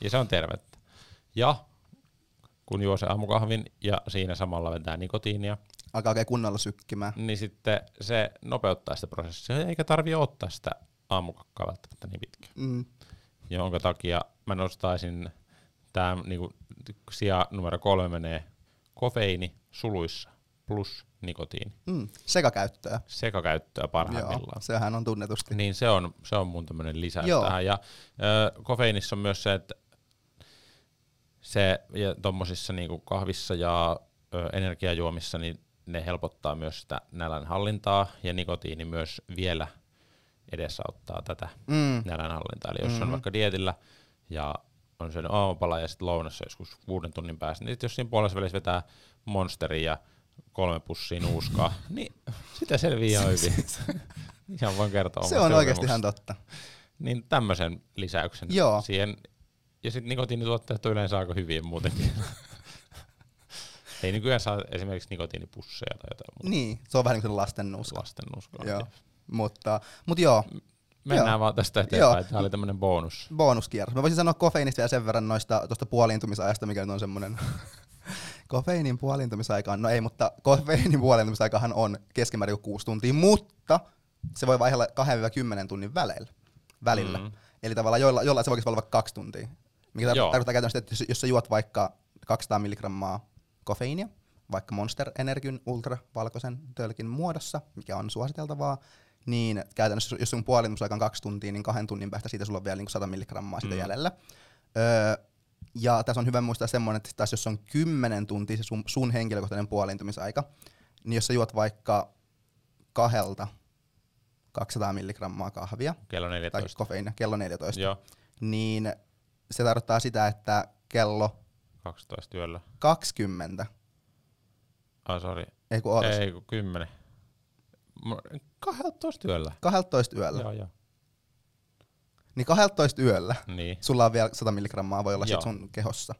Ja se on tervettä. Ja kun juo se aamukahvin ja siinä samalla vetää nikotiinia. Alkaa oikein kunnolla sykkimään. Niin sitten se nopeuttaa sitä prosessia, eikä tarvitse ottaa sitä aamukakkaa välttämättä niin pitkään. Mm. Jonka takia mä nostaisin tää niinku sija numero kolme menee kofeiini suluissa plus nikotiini. Mm, sekakäyttöä. Sekakäyttöä parhaimmillaan. Joo, sehän on tunnetusti. Niin se on, se on mun tämmönen lisäys Joo. tähän. Ja ö, kofeiinissa on myös se, että se ja tommosissa niinku kahvissa ja ö, energiajuomissa, niin ne helpottaa myös sitä nälän hallintaa ja nikotiini myös vielä edesauttaa tätä mm. nälän hallintaa. Eli jos mm-hmm. on vaikka dietillä ja on syönyt aamupala ja sitten lounassa joskus kuuden tunnin päästä, niin jos siinä puolessa välissä vetää monsteria ja kolme pussiin uuskaa, niin sitä selviää hyvin. Ihan voin kertoa. Se on oikeasti ihan totta. Niin tämmöisen lisäyksen Joo. siihen. Ja sitten nikotiinituotteet on yleensä aika hyvin muutenkin. Ei nykyään saa esimerkiksi nikotiinipusseja tai jotain muuta. Niin, se on vähän niin kuin lasten nuuskaa. Lasten nuuskaa. Joo. Mutta, mut joo. Mennään Joo. vaan tästä eteenpäin, tämä oli tämmönen bonus. Bonuskierros. Mä voisin sanoa kofeiinista vielä sen verran noista tuosta puoliintumisajasta, mikä nyt on semmonen kofeiinin puoliintumisaika on, no ei, mutta kofeiinin puoliintumisaikahan on keskimäärin kuusi tuntia, mutta se voi vaihella kahdesta kymmeneen tunnin väleillä, välillä. Mm-hmm. Eli tavallaan jollain jolla se voikin olla vaikka kaksi tuntia, mikä Joo. tarkoittaa käytännössä, että jos, jos sä juot vaikka kaksisataa milligrammaa kofeiinia, vaikka Monster Energyn ultravalkoisen tölkin muodossa, mikä on suositeltavaa, niin käytännössä jos sun puoliintumisaika on kaksi tuntia, niin kahden tunnin päästä siitä sulla on vielä niinku sata milligrammaa sitä mm. jäljellä. Öö, ja tässä on hyvä muistaa semmoinen, että taas jos on kymmenen tuntia se sun, sun henkilökohtainen puoliintumisaika, niin jos sä juot vaikka kahdelta kaksisataa milligrammaa kahvia, tai kofeiinia, kello neljätoista, Joo. niin se tarkoittaa sitä, että kello kaksitoista yöllä. kaksikymmentä. Ah, sori. Ei kun olis. Ei kun kymmenen. kaksitoista yöllä. kaksitoista yöllä. Joo, joo. Niin kaksitoista yöllä. Niin. Sulla on vielä sata milligrammaa voi olla sit sun kehossa.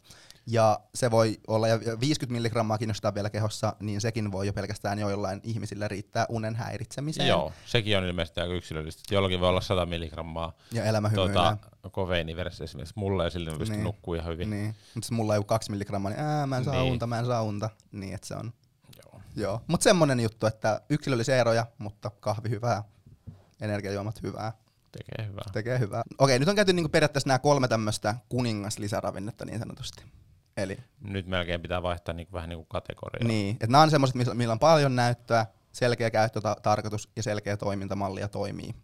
Ja se voi olla, ja viisikymmentä milligrammaakin jos sitä on vielä kehossa, niin sekin voi jo pelkästään joillain ihmisillä riittää unen häiritsemiseen. Joo, sekin on ilmeisesti aika yksilöllistä. Jollakin voi olla sata milligrammaa ja elämä hymyillä. Tuota, kofeiini veressä esimerkiksi mulla, ja silti mä pystyn niin. nukkua ihan hyvin. Niin. Mutta jos mulla ei ole kaksi milligrammaa, niin ää, mä en saa niin. unta, mä en saa unta. Niin, että se on. Joo, mutta semmonen juttu, että yksilöllisiä eroja, mutta kahvi hyvää, energiajuomat hyvää. Tekee hyvää. Tekee hyvää. Okei, nyt on käyty niinku periaatteessa nämä kolme tämmöistä kuningaslisäravinnetta niin sanotusti. Eli nyt melkein pitää vaihtaa niinku vähän niinku kategoriaa. Niin, että nämä on semmoiset, millä on paljon näyttöä, selkeä käyttötarkoitus ja selkeä toimintamalli ja toimii.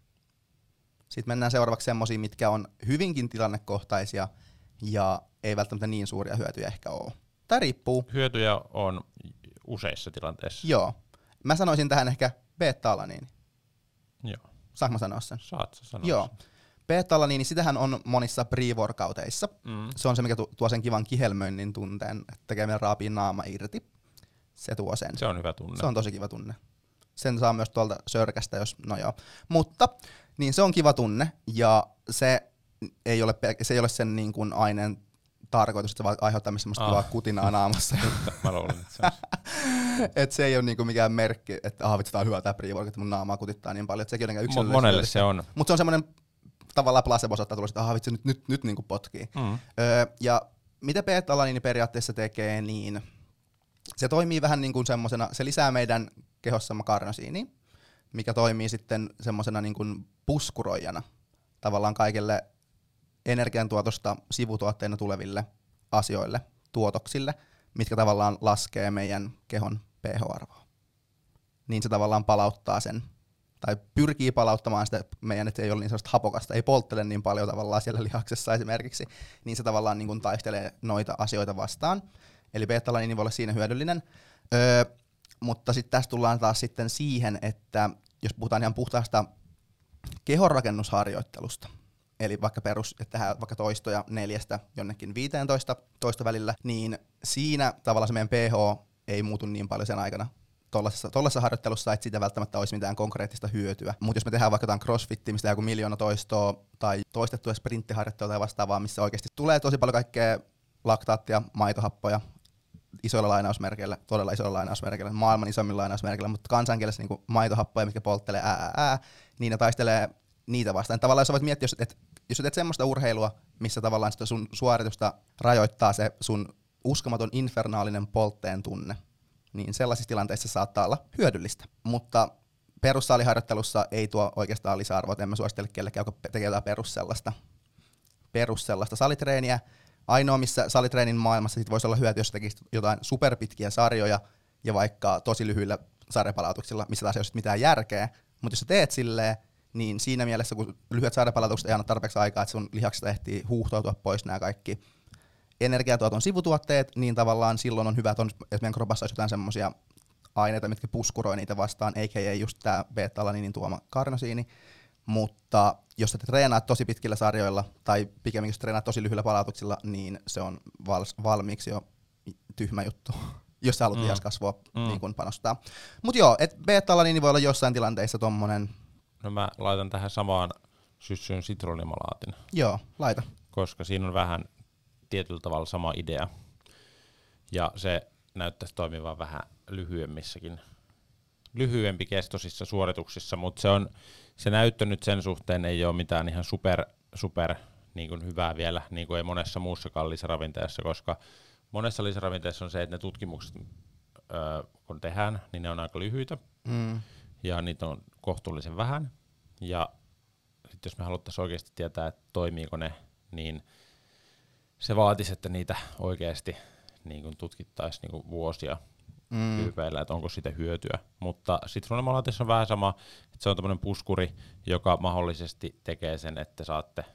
Sitten mennään seuraavaksi semmoisiin, mitkä on hyvinkin tilannekohtaisia ja ei välttämättä niin suuria hyötyjä ehkä ole. Tämä riippuu. Hyötyjä on useissa tilanteissa. Joo. Mä sanoisin tähän ehkä beta-alaniini. Joo. Saanko mä sanoa sen? Saat sä sanoa Joo. sen. Beta-alaniini, sitähän on monissa pre-workouteissa. Mm. Se on se, mikä tu- tuo sen kivan kihelmöinnin tunteen, että tekee meidän raapiin naama irti. Se tuo sen. Se on hyvä tunne. Se on tosi kiva tunne. Sen saa myös tuolta Sörkästä, jos no joo. Mutta niin se on kiva tunne, ja se ei ole, pe- se ei ole sen niin kuin aineen tarkoitus, että se vaan aiheuttaa semmoista ah. kivaa kutinaa naamassa. Mä luulen, että se on. Et se ei ole niinku mikään merkki, että ah, vitsi, tää on hyvä tää pre-work, että mun naamaa kutittaa niin paljon. Et sekin on jotenkin yksilöllisesti. Monelle se on. Mut se on semmoinen tavallaan placebo saattaa tulla, että ah, vitsi, nyt, nyt, nyt niinku potkii. Mm. Öö, ja mitä beta-alaniini periaatteessa tekee, niin se toimii vähän niin kuin semmosena, se lisää meidän kehossamme karnosiiniä, mikä toimii sitten semmosena niin kuin puskuroijana tavallaan kaikille energiantuotosta sivutuotteena tuleville asioille, tuotoksille, mitkä tavallaan laskee meidän kehon pH-arvoa. Niin se tavallaan palauttaa sen, tai pyrkii palauttamaan sitä meidän, että ei ole niin sellaista hapokasta, ei polttele niin paljon tavallaan siellä lihaksessa esimerkiksi, niin se tavallaan niin kuin taistelee noita asioita vastaan. Eli beta-alaniini voi olla siinä hyödyllinen. Öö, mutta sitten tässä tullaan taas sitten siihen, että jos puhutaan ihan puhtaasta kehonrakennusharjoittelusta, eli vaikka perus, että vaikka toistoja neljästä jonnekin viisitoista toistovälillä, niin siinä tavallaan se meidän pH ei muutu niin paljon sen aikana tollasessa, tollasessa harjoittelussa, että siitä välttämättä olisi mitään konkreettista hyötyä. Mutta jos me tehdään vaikka jotain crossfittiä, mistä joku miljoona toistoa tai toistettua sprinttiharjoittelua tai vastaavaa, missä oikeasti tulee tosi paljon kaikkea laktaattia, maitohappoja, isoilla lainausmerkeillä, todella isoilla lainausmerkeillä, maailman isommilla lainausmerkeillä, mutta kansankielessä niin maitohappoja, mitkä polttelee ää, ää, niin ne taistelee niitä vastaan. Tavallaan jos voit miettiä, että jos teet semmoista urheilua, missä tavallaan sitä sun suoritusta rajoittaa se sun uskomaton infernaalinen poltteen tunne, niin sellaisissa tilanteissa saattaa olla hyödyllistä. Mutta perussaliharjoittelussa ei tuo oikeastaan lisäarvoa, en mä suosittele kellekään, joka tekee jotain perussellaista, perussellaista salitreeniä. Ainoa, missä salitreenin maailmassa sit voisi olla hyöty, jos tekisi jotain superpitkiä sarjoja ja vaikka tosi lyhyillä sarjapalautuksilla, missä taas ei ole mitään järkeä, mutta jos sä teet silleen, niin siinä mielessä, kun lyhyet sairapalautukset ei anna tarpeeksi aikaa, että sun lihaksista ehtii huuhtoutua pois nämä kaikki energiatuoton sivutuotteet, niin tavallaan silloin on hyvä, että meidän kropassa olisi jotain semmoisia aineita, mitkä puskuroi niitä vastaan, eikä ei just tää beta-alaniinin tuoma karnosiini. Mutta jos sä treenaat tosi pitkillä sarjoilla, tai pikemminkin jos treenaat tosi lyhyillä palautuksilla, niin se on valmiiksi jo tyhmä juttu, jos sä haluat lihaskasvua mm. niin kun panostaa. Mut joo, et beta-alaniini voi olla jossain tilanteissa tommonen. No mä laitan tähän samaan syssyyn sitruunimalaatin. Joo, laita. Koska siinä on vähän tietyllä tavalla sama idea. Ja se näyttäisi toimivan vähän lyhyemmissäkin, lyhyempi kestoisissa suorituksissa, mutta se, se näyttö nyt sen suhteen ei ole mitään ihan super, super niin kuin hyvää vielä, niin kuin ei monessa muussakaan lisäravinteessa, koska monessa lisäravinteessa on se, että ne tutkimukset öö, kun tehdään, niin ne on aika lyhyitä. Mm. Ja niitä on kohtuullisen vähän, ja sit jos me haluttaisiin oikeasti tietää, että toimiiko ne, niin se vaatisi, että niitä oikeasti niin tutkittaisiin niin vuosia mm. tyypeillä, että onko siitä hyötyä. Mutta sitruunamalaatissa on vähän sama, että se on tämmöinen puskuri, joka mahdollisesti tekee sen, että saatte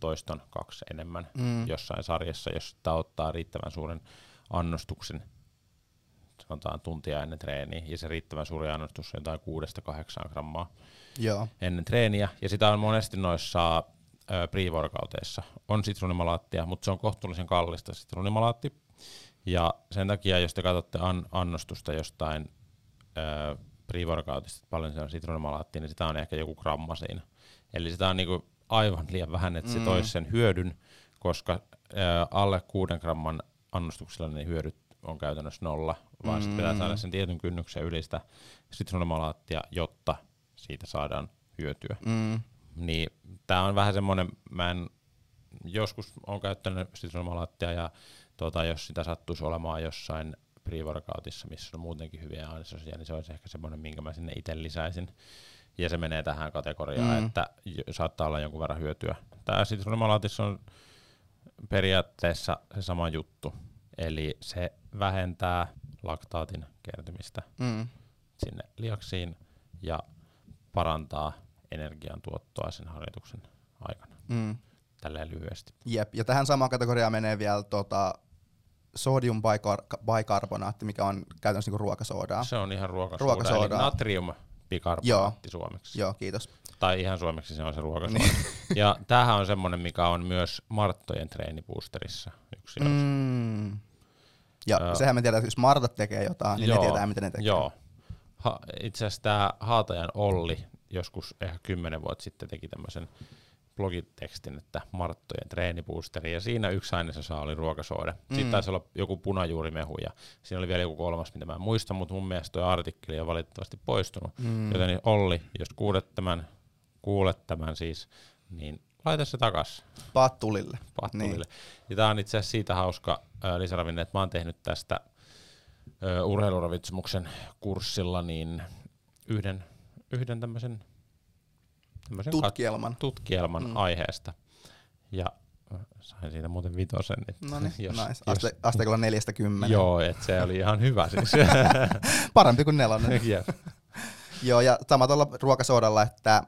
toiston kaksi enemmän mm. jossain sarjassa, jos tämä ottaa riittävän suuren annostuksen. Sanotaan tuntia ennen treeniä, ja se riittävän suuri annostus on jotain kuudesta kahdeksaan grammaa Joo. ennen treeniä. Ja sitä on monesti noissa ö, pre-workouteissa. On sitruunimalaattia, mutta se on kohtuullisen kallista sitruunimalaatti. Ja sen takia, jos te katsotte an- annostusta jostain ö, pre-workoutista, paljon se on sitruunimalaattia, niin sitä on ehkä joku gramma siinä. Eli sitä on niinku aivan liian vähän, että mm. se toisi sen hyödyn, koska ö, alle kuuden gramman annostuksella ne hyödyt on käytännössä nolla, vaan mm. sitten pitää saada sen tietyn kynnyksen yli sitä sitruunamalaattia, jotta siitä saadaan hyötyä. Mm. Niin tää on vähän semmonen, mä en, joskus on käyttänyt sitruunamalaattia, ja tota, jos sitä sattuisi olemaan jossain pre-workoutissa, missä on muutenkin hyviä ainesosia, niin se olisi ehkä semmonen, minkä mä sinne itse lisäisin. Ja se menee tähän kategoriaan, mm. että saattaa olla jonkun verran hyötyä. Tää sitruunamalaatissa on periaatteessa se sama juttu. Eli se vähentää laktaatin kertymistä mm. sinne lihaksiin ja parantaa energiantuottoa sen harjoituksen aikana. Mm. Tälleen lyhyesti. Jep, ja tähän samaan kategoriaan menee vielä tota sodium bicarbonaatti, mikä on käytännössä niinku ruokasoodaa. Se on ihan ruokasooda, ruokasooda. Eli natrium bikarbonaatti suomeksi. Joo, kiitos. Tai ihan suomeksi se on se ruokasuola. Ja tämähän on semmoinen, mikä on myös Marttojen treeniboosterissa yksi osa. Mm. Ja öö. sehän me tiedät, että jos Martat tekee jotain, niin joo, ne tietää, mitä ne tekee. Joo. Ha, itse asiassa tämä Haatajan Olli joskus ehkä kymmenen vuotta sitten teki tämmöisen blogitekstin, että Marttojen treeniboosteri, ja siinä yksi ainesosa oli ruokasooda. Mm. Siitä taisi olla joku punajuurimehu, ja siinä oli vielä joku kolmas, mitä mä en muista, mutta mun mielestä tuo artikkeli on valitettavasti poistunut. Mm. Joten Olli, jos kuulet tämän, kuulet tämän siis, niin laita se takas. Pattulille. Pattulille. Niin. Ja tää on itse asiassa siitä hauska äh, lisäravinne, että mä oon tehnyt tästä äh, urheiluravitsemuksen kurssilla niin yhden, yhden tämmöisen tutkielman, tutkielman mm. aiheesta. Ja sain siitä muuten vitosen. No niin, nice. Aste, asteikolla neljästä kymmenen. Joo, että se oli ihan hyvä siis. Parempi kuin nelonen. Yeah. Joo, ja sama tuolla ruokasoodalla, että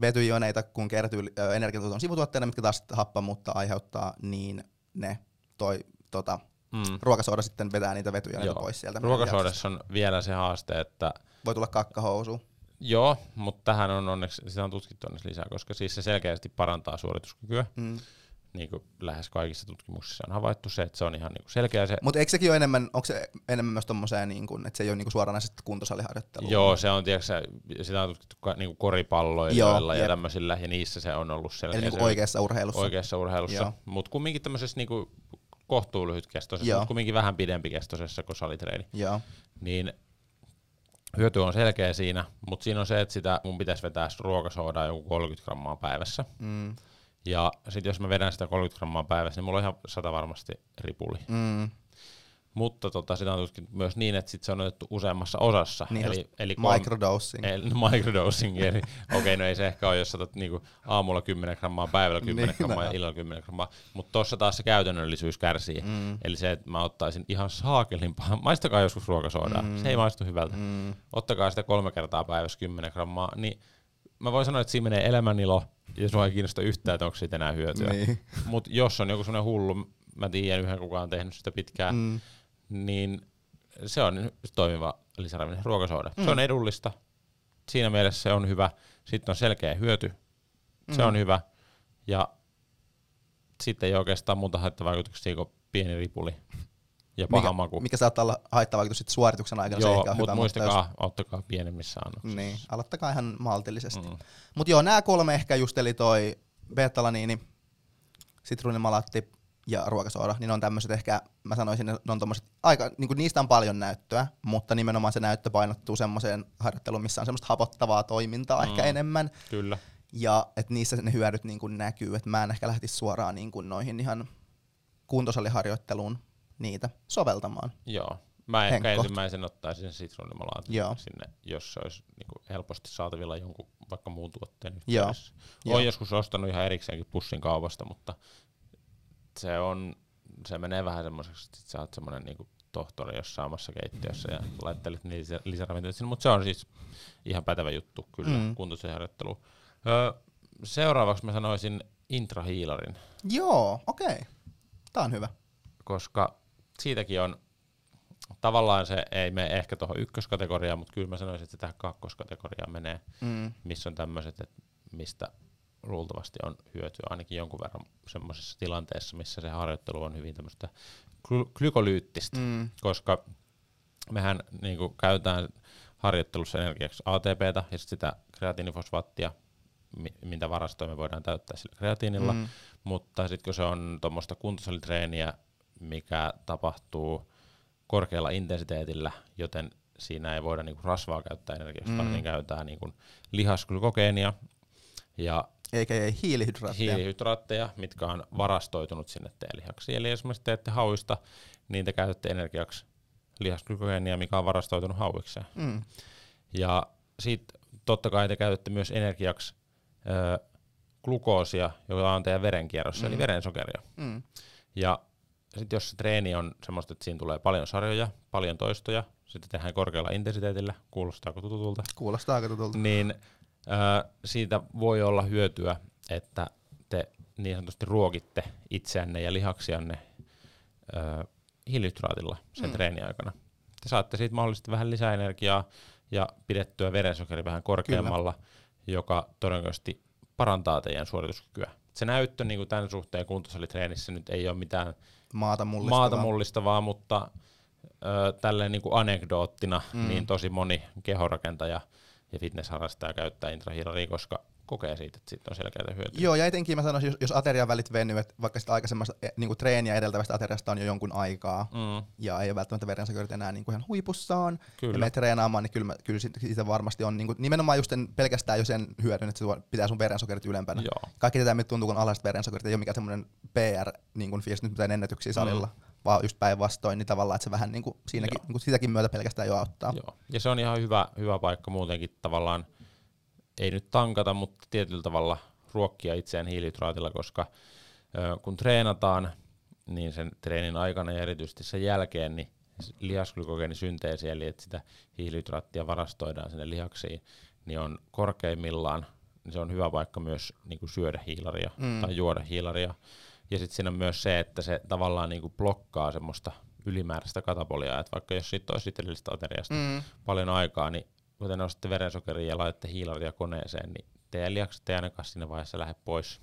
vetyioneita, kun kertyy energiatuoton sivutuotteena, mitkä taas happamuutta aiheuttaa, niin ne toi tota, mm. ruokasooda sitten vetää niitä vetyioneita pois sieltä. Ruokasoodassa on vielä se haaste, että voi tulla kakkahousu. Joo, mutta tähän on onneksi, sitä on tutkittu onneksi lisää, koska siis se selkeästi parantaa suorituskykyä. Mm. Niin kuin lähes kaikissa tutkimuksissa on havaittu se, että se on ihan niin kuin selkeä se. Mutta eikö sekin ole enemmän, onko se enemmän myös tommoseen, niin kuin, että se ei ole niin kuin suoranaisesti kuntosaliharjoittelua? Joo, se on, tiedätkö, sitä on tutkittu niin kuin koripalloilla ja tämmöisillä, ja niissä se on ollut selkeä. Eli niin kuin oikeassa urheilussa. Oikeassa urheilussa, mutta kumminkin tämmöisessä niin kuin kohtuu lyhytkestoisessa, mutta kumminkin vähän pidempikestoisessa kuin salitreeni. Joo. Niin hyöty on selkeä siinä, mutta siinä on se, että sitä mun pitäisi vetää ruokasoodaa joku kolmekymmentä grammaa päivässä. Mm. Ja sit jos mä vedän sitä kolmekymmentä grammaa päivässä, niin mulla on ihan sata varmasti ripuli. Mm. Mutta tota, sitä on tutkittu myös niin, että sit se on otettu useammassa osassa. Niin, eli, eli microdosing. Eli, no, microdosing. Okei, okay, no ei se ehkä ole, jos otat niinku aamulla kymmenen grammaa, päivällä kymmenen grammaa ja illalla kymmenen grammaa. Mutta tossa taas se käytännöllisyys kärsii. Mm. Eli se, että mä ottaisin ihan saakelimpaa. Maistakaa joskus ruokasoodaa. Mm. Se ei maistu hyvältä. Mm. Ottakaa sitä kolme kertaa päivässä kymmenen grammaa. Niin mä voin sanoa, että siinä menee elämänilo. Ja sua ei kiinnosta yhtään, että onko siitä enää hyötyä. Niin. Mutta jos on joku sellainen hullu, mä tiedän yhden kukaan on tehnyt sitä pitkään, mm. niin se on toimiva lisäravinne ruokasooda. Mm. Se on edullista, siinä mielessä se on hyvä. Sitten on selkeä hyöty, se mm. on hyvä. Ja sitten ei oikeastaan muuta haittavaikutuksia kuin pieni ripuli ja paha mikä, maku. Mikä saattaa olla haittavaikutus sitten suorituksen aikana. Joo, se ehkä on mut hyvä, muistakaa, mutta jos ottakaa pienemmissä annoksissa. Niin, aloittakaa ihan maltillisesti. Mm. Mut joo, nämä kolme ehkä just, eli toi beta-alaniini, sitruunimalaatti ja ruokasooda, niin on tämmöiset ehkä, mä sanoisin, ne on tommoset, aika, niinku niistä on paljon näyttöä, mutta nimenomaan se näyttö painottuu semmoiseen harjoitteluun, missä on semmoista hapottavaa toimintaa mm. ehkä enemmän. Kyllä. Ja että niissä ne hyödyt niinku näkyy, että mä en ehkä lähtisi suoraan niinku noihin ihan kuntosaliharjoitteluun niitä soveltamaan. Joo. Mä ehkä Henkkoht. ensimmäisen ottaisin sitruunimalaatin sinne, jos se olisi niinku helposti saatavilla jonkun vaikka muun tuotteen yhteydessä. Olen joskus ostanut ihan erikseenkin pussin kaupasta, mutta se on, se menee vähän semmoiseksi, että sä oot semmoinen niinku tohtori jossain omassa keittiössä ja laittelet niitä lisäravinteita sinne, mutta se on siis ihan pätevä juttu kyllä mm. kuntosaliharjoitteluun. Öö, seuraavaksi mä sanoisin intrahiilarin. Joo, okei. Okay. Tää on hyvä. Koska siitäkin on, tavallaan se ei mene ehkä tuohon ykköskategoriaan, mutta kyllä mä sanoisin, että se tähän kakkoskategoriaan menee, mm. missä on tämmöiset, että mistä luultavasti on hyötyä ainakin jonkun verran semmoisessa tilanteessa, missä se harjoittelu on hyvin tämmöistä gly- glykolyyttistä, mm. koska mehän niinku käytetään harjoittelussa energiaksi A T P:tä ja sit sitä kreatiinifosfaattia, mitä varastoja me voidaan täyttää sillä kreatiinilla, mm. mutta sitten kun se on tuommoista kuntosalitreeniä, mikä tapahtuu korkealla intensiteetillä, joten siinä ei voida niinku rasvaa käyttää energiaksi, mm. vaan niin käytetään niinku lihasglykogeenia ja eikä ei hiilihydraatteja. hiilihydraatteja, mitkä on varastoitunut sinne teelihaksi. Eli jos me teette hauista, niin te käytätte energiaksi lihasglykogeenia, mikä on varastoitunut hauikseen. Mm. Ja sitten totta kai te käytätte myös energiaksi ö, glukoosia, joka on teidän verenkierrossa, mm. eli verensokeria. Mm. Ja sitten jos se treeni on semmoista, että siinä tulee paljon sarjoja, paljon toistoja, sitten tehdään korkealla intensiteetillä, kuulostaako tutulta? Kuulostaako tutulta? Niin äh, siitä voi olla hyötyä, että te niin sanotusti ruokitte itseänne ja lihaksianne äh, hiilihydraatilla sen mm. treeni aikana. Te saatte siitä mahdollisesti vähän lisää energiaa ja pidettyä verensokeri vähän korkeammalla, kyllä, joka todennäköisesti parantaa teidän suorituskykyä. Se näyttö niin kuin tämän suhteen kuntosalitreenissä nyt ei ole mitään maata mullistavaa, maata mullistavaa mutta ö, tälleen niin kuin anekdoottina mm. niin tosi moni kehorakentaja ja fitnessharrastaja käyttää intrahiilaria, koska kokee siitä, että siitä on selkeää hyötyä. Joo, ja etenkin mä sanoisin, jos, jos aterian välit venyy, että vaikka sitä aikaisemmasta niin treeniä edeltävästä ateriasta on jo jonkun aikaa, mm. ja ei ole välttämättä verensokerit enää niin kuin ihan huipussaan, kyllä, ja me treenaamaan, niin kyllä, mä, kyllä siitä varmasti on niin kuin, nimenomaan just sen, pelkästään jo sen hyödyn, että se pitää sun verensokerit ylempänä. Joo. Kaikki tätä mitä tuntuu, kun alhaiset verensokerit, ei ole mikään semmoinen P R-fiilis, niin mitään ennätyksiä salilla, mm. vaan just päinvastoin, niin tavallaan, että se vähän niin kuin siinäkin, niin kuin sitäkin myötä pelkästään jo auttaa. Joo. Ja se on ihan hyvä, hyvä paikka muutenkin tavallaan, ei nyt tankata, mutta tietyllä tavalla ruokkia itseään hiilihydraatilla, koska ö, kun treenataan, niin sen treenin aikana ja erityisesti sen jälkeen, niin lihasglykogeenisynteesi, eli että sitä hiilihydraattia varastoidaan sinne lihaksiin, niin on korkeimmillaan, niin se on hyvä paikka myös niin kuin syödä hiilaria mm. tai juoda hiilaria. Ja sitten siinä on myös se, että se tavallaan niin kuin blokkaa semmoista ylimääräistä kataboliaa, että vaikka jos siitä olisi edellisestä ateriasta mm. paljon aikaa, niin kun te nostatte verensokeria ja laitatte hiilaria koneeseen, niin teidän lihakset ei ainakaan siinä vaiheessa lähde pois.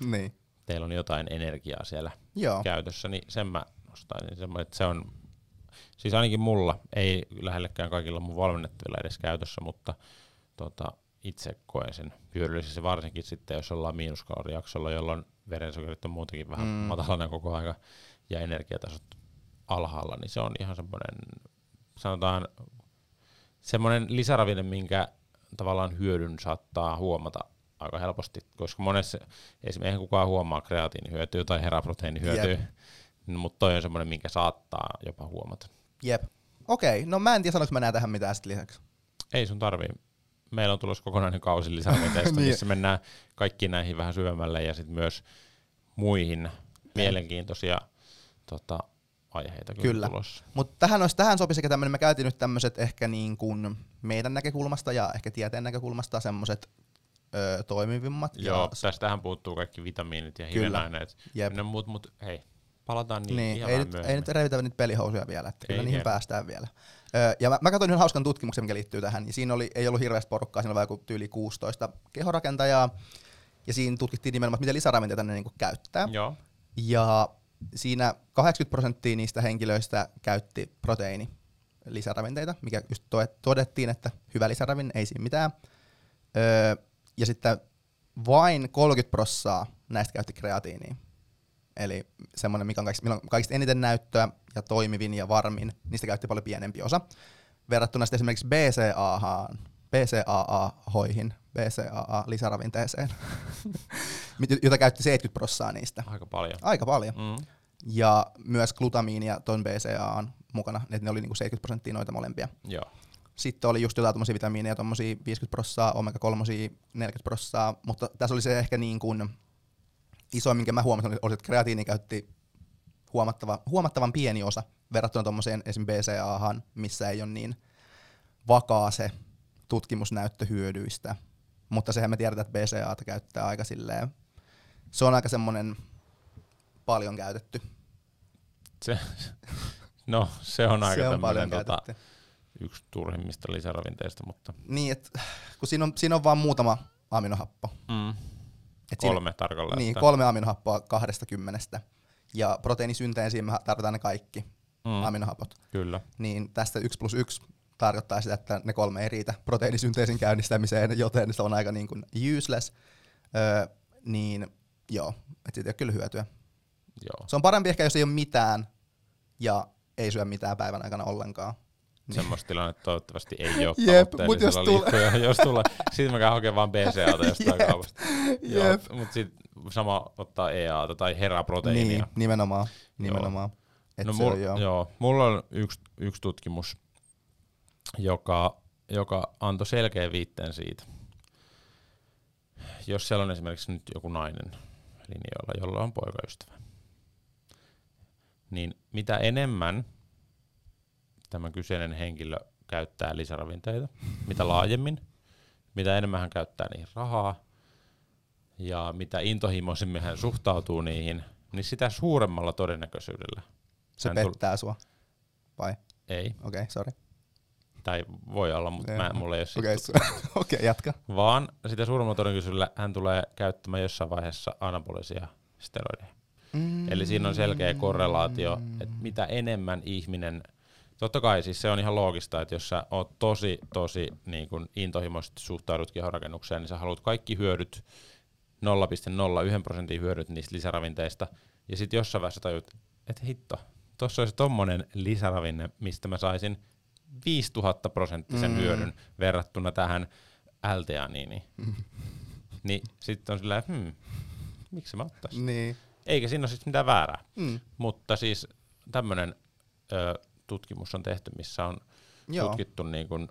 Niin. Teillä on jotain energiaa siellä, joo, käytössä, niin sen mä nostaisin. Että se on, siis ainakin mulla, ei lähellekään kaikilla mun valmennettavilla edes käytössä, mutta tota, itse koen sen hyödyllisesti, varsinkin sitten, jos ollaan miinuskalorijaksolla, jolloin verensokerit on muutenkin vähän mm. matalana koko aika ja energiatasot alhaalla, niin se on ihan semmoinen, sanotaan, semmoinen lisäravine, minkä tavallaan hyödyn saattaa huomata aika helposti, koska monessa, esimerkiksi eihän kukaan huomaa kreatiinihyötyä tai heraproteiinihyötyä, yep, mutta toi on semmoinen, minkä saattaa jopa huomata. Jep. Okei, okay. No mä en tiedä, sanoinko mä näen tähän mitään sitten lisäksi. Ei sun tarvii. Meillä on tulossa kokonainen kausi lisäravinteista, niin, missä mennään kaikkiin näihin vähän syvemmälle ja sitten myös muihin mielenkiintoisia tota, aiheita kyllä, kyllä. tulossa. Mutta tähän, tähän sopisi sekä tämmöinen, me käytiin nyt tämmöiset ehkä niin kuin meidän näkökulmasta ja ehkä tieteen näkökulmasta semmoiset öö, toimivimmat. Joo, ja tästähän puuttuu kaikki vitamiinit ja hivenaineet. Ne muut, mut hei, palataan niihin niin, ihan ei nyt, myöhemmin. Ei nyt revitä niitä pelihousuja vielä, että kyllä ei, niihin ei. päästään vielä. Öö, ja mä, mä katsoin yhden hauskan tutkimuksen, mikä liittyy tähän. Ja siinä oli, ei ollut hirveästi porukkaa, siinä oli joku tyyli kuusitoista kehorakentajaa. Ja siinä tutkittiin nimenomaan, miten lisäravinteita ne niinku käyttää. Joo. Ja siinä kahdeksankymmentä prosenttia niistä henkilöistä käytti proteiinilisäravinteita, mikä just todettiin, että hyvä lisäravinne, ei siinä mitään. Öö, ja sitten vain kolmekymmentä prosenttia näistä käytti kreatiiniä. Eli semmoinen, mikä on kaikista, kaikista eniten näyttöä ja toimivin ja varmin, niistä käytti paljon pienempi osa. Verrattuna sitten esimerkiksi B C A A-han, B C A A-hoihin, B C A A-lisäravinteeseen, jota käytti seitsemänkymmentä prosenttia niistä. Aika paljon. Aika paljon. Mm. Ja myös glutamiinia tuon B C A A:n mukana, että ne oli niinku seitsemänkymmentä prosenttia noita molempia. Joo. Sitten oli just jotain tommosia vitamiineja, tommosia viisikymmentä prosenttia, omega kolme, neljäkymmentä prosenttia, mutta tässä oli se ehkä niin kuin isoin, minkä mä huomasin, oli, että kreatiini käytti huomattava, huomattavan pieni osa verrattuna tommoseen esim. B C A A:han, missä ei ole niin vakaa se tutkimusnäyttö hyödyistä. Mutta sehän me tiedetään, että B C A A:ta käyttää aika silleen, se on aika semmonen paljon käytetty. Se, no se on aika se on tämmönen tota, yksi turhimmista lisäravinteista, mutta niin, et, kun siinä on, siinä on vaan muutama aminohappo. Mm. Kolme tarkalleen. Niin, kolme aminohappoa kahdesta kymmenestä. Ja proteiinisynteesiin me tarvitaan ne kaikki mm. aminohapot. Kyllä. Niin tästä yksi plus yksi tarkoittaa sitä, että ne kolme ei riitä proteiinisynteesin käynnistämiseen, joten se on aika niin kuin useless. Öö, niin joo, et siitä ei ole kyllä hyötyä. Joo. Se on parempi ehkä, jos ei ole mitään ja ei syö mitään päivän aikana ollenkaan. Semmoista tilannetta toivottavasti ei ole tavoitteellisella liikkuja, jos tulee. Sitten mä käyn hakemaan vaan B C A -ta jostain yep. kaupasta. Yep. Mutta sitten sama ottaa E A -ta tai heraproteiinia. Niin, nimenomaan. nimenomaan. No, mul, joo. Joo. Mulla on yksi, yksi tutkimus, joka, joka antoi selkeän viitteen siitä. Jos siellä on esimerkiksi nyt joku nainen linjoilla, jolla on poikaystävä, niin mitä enemmän tämä kyseinen henkilö käyttää lisäravinteita, mitä laajemmin, mitä enemmän hän käyttää niihin rahaa ja mitä intohimoisemmin hän suhtautuu niihin, niin sitä suuremmalla todennäköisyydellä. Se hän pettää tul- sua, vai? Ei. Okei, okay, sori. tai voi olla, mutta mä, mulla ei ole siitä. Okei, okay, okay, jatka. Vaan sitä suuremmalla todennäköisyydellä hän tulee käyttämään jossain vaiheessa anabolisia steroideja. Mm. Eli siinä on selkeä korrelaatio, että mitä enemmän ihminen, totta kai siis se on ihan loogista, että jos sä oot tosi, tosi niin kun intohimoisesti suhtaudut kehorakennukseen, niin sä haluat kaikki hyödyt, nolla pilkku nolla yksi prosentin hyödyt niistä lisäravinteista, ja sit jossain vaiheessa tajut, että hitto, tossa olisi tommonen lisäravinne, mistä mä saisin viisituhatta prosenttisen mm. hyödyn verrattuna tähän L-teaniiniin. Mm. Niin sit on sillä, että hmm, miksi mä ottaisin? Niin. Eikä siinä ole siis mitään väärää. Mm. Mutta siis tämmönen ö, tutkimus on tehty, missä on Joo. tutkittu niin kun,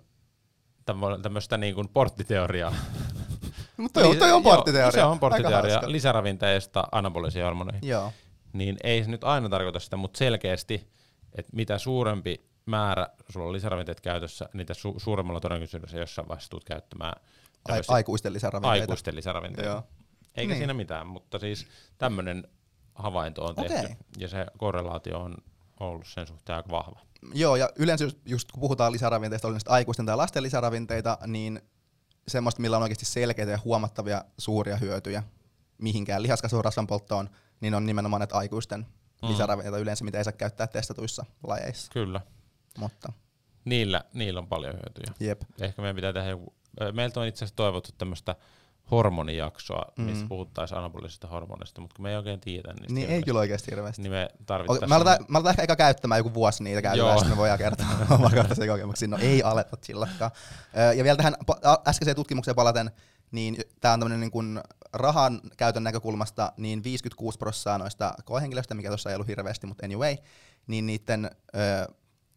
tämmöstä niin kun porttiteoriaa. Mutta toi, toi on porttiteoria. Se on porttiteoria lisäravinteista anabolisiin hormoneihin. Joo. Niin ei se nyt aina tarkoita sitä, mutta selkeästi, että mitä suurempi määrä sulla on lisäravinteet käytössä, niitä su- suuremmalla todennäköisyydessä jossain vaiheessa tulet käyttämään Ai, aikuisten lisäravinteita. Aikuisten lisäravinteita. Joo. Eikä niin. siinä mitään, mutta siis tämmöinen havainto on tehty okay. ja se korrelaatio on ollut sen suhteen aika vahva. Joo, ja yleensä just kun puhutaan lisäravinteista, oli aikuisten tai lasten lisäravinteita, niin semmoista, millä on oikeasti selkeitä ja huomattavia suuria hyötyjä mihinkään lihaskasvun rasvan polttoon, niin on nimenomaan näitä aikuisten mm. lisäravinteita yleensä, mitä ei saa käyttää testatuissa lajeissa. Kyllä. Mutta. Niillä, niillä on paljon hyötyjä. Jep. Ehkä meidän pitää tehdä joku, meiltä on itse asiassa toivottu tämmöistä hormonijaksoa, mm. missä puhuttaisiin anabolisista hormonista, mutta kun me ei oikein tiedä niistä. Niin ei kyllä oikeasti hirveästi. Niin me tarvittaisiin. Mä aletaan, mä aletaan ehkä eka käyttämään joku vuosi niitä käytetään, ja sitten me voidaan kertoa omakohtaisia kokemuksia. No ei aleta silläkään. Ja vielä tähän äskeiseen tutkimukseen palaten, niin tää on tämmönen niin kuin rahan käytön näkökulmasta, niin viisikymmentäkuusi prosenttia noista koehenkilöistä, mikä tuossa ei ollut hirveästi, mutta anyway, niin niiden ö,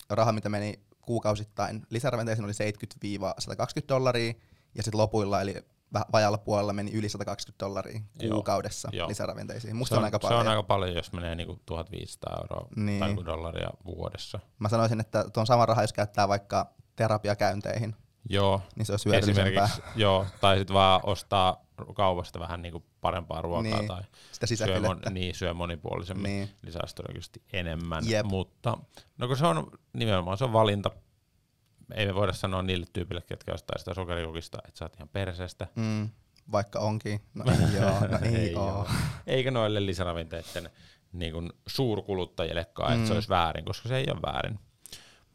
raha, mitä meni kuukausittain lisäravinteisiin, oli seitsemänkymmentä–sata kaksikymmentä dollaria, ja sitten lopuilla, eli vajalla puolella meni yli sata kaksikymmentä dollaria kuukaudessa Joo. lisäravinteisiin. Musta on, on aika paljon. Se on aika paljon, jos menee niinku tuhatviisisataa euroa niin. tai dollaria vuodessa. Mä sanoisin, että tuon saman rahan, jos käyttää vaikka terapiakäynteihin, joo. niin se olisi hyödyllisempää. Joo, tai sitten vaan ostaa kaupasta vähän niinku parempaa ruokaa niin. tai syö, mon, niin, syö monipuolisemmin, niin. lisäisi todennäköisesti enemmän. Jep. Mutta no kun se on nimenomaan se on valinta. Ei me voida sanoa niille tyypille, ketkä ostaa sitä sokerikokista, että sä oot ihan perseestä. Mm, vaikka onkin. No ei joo, no ei, ei oo. Eikä noille lisäravinteiden niin kuin suurkuluttajillekaan, että mm. se olisi väärin, koska se ei ole väärin.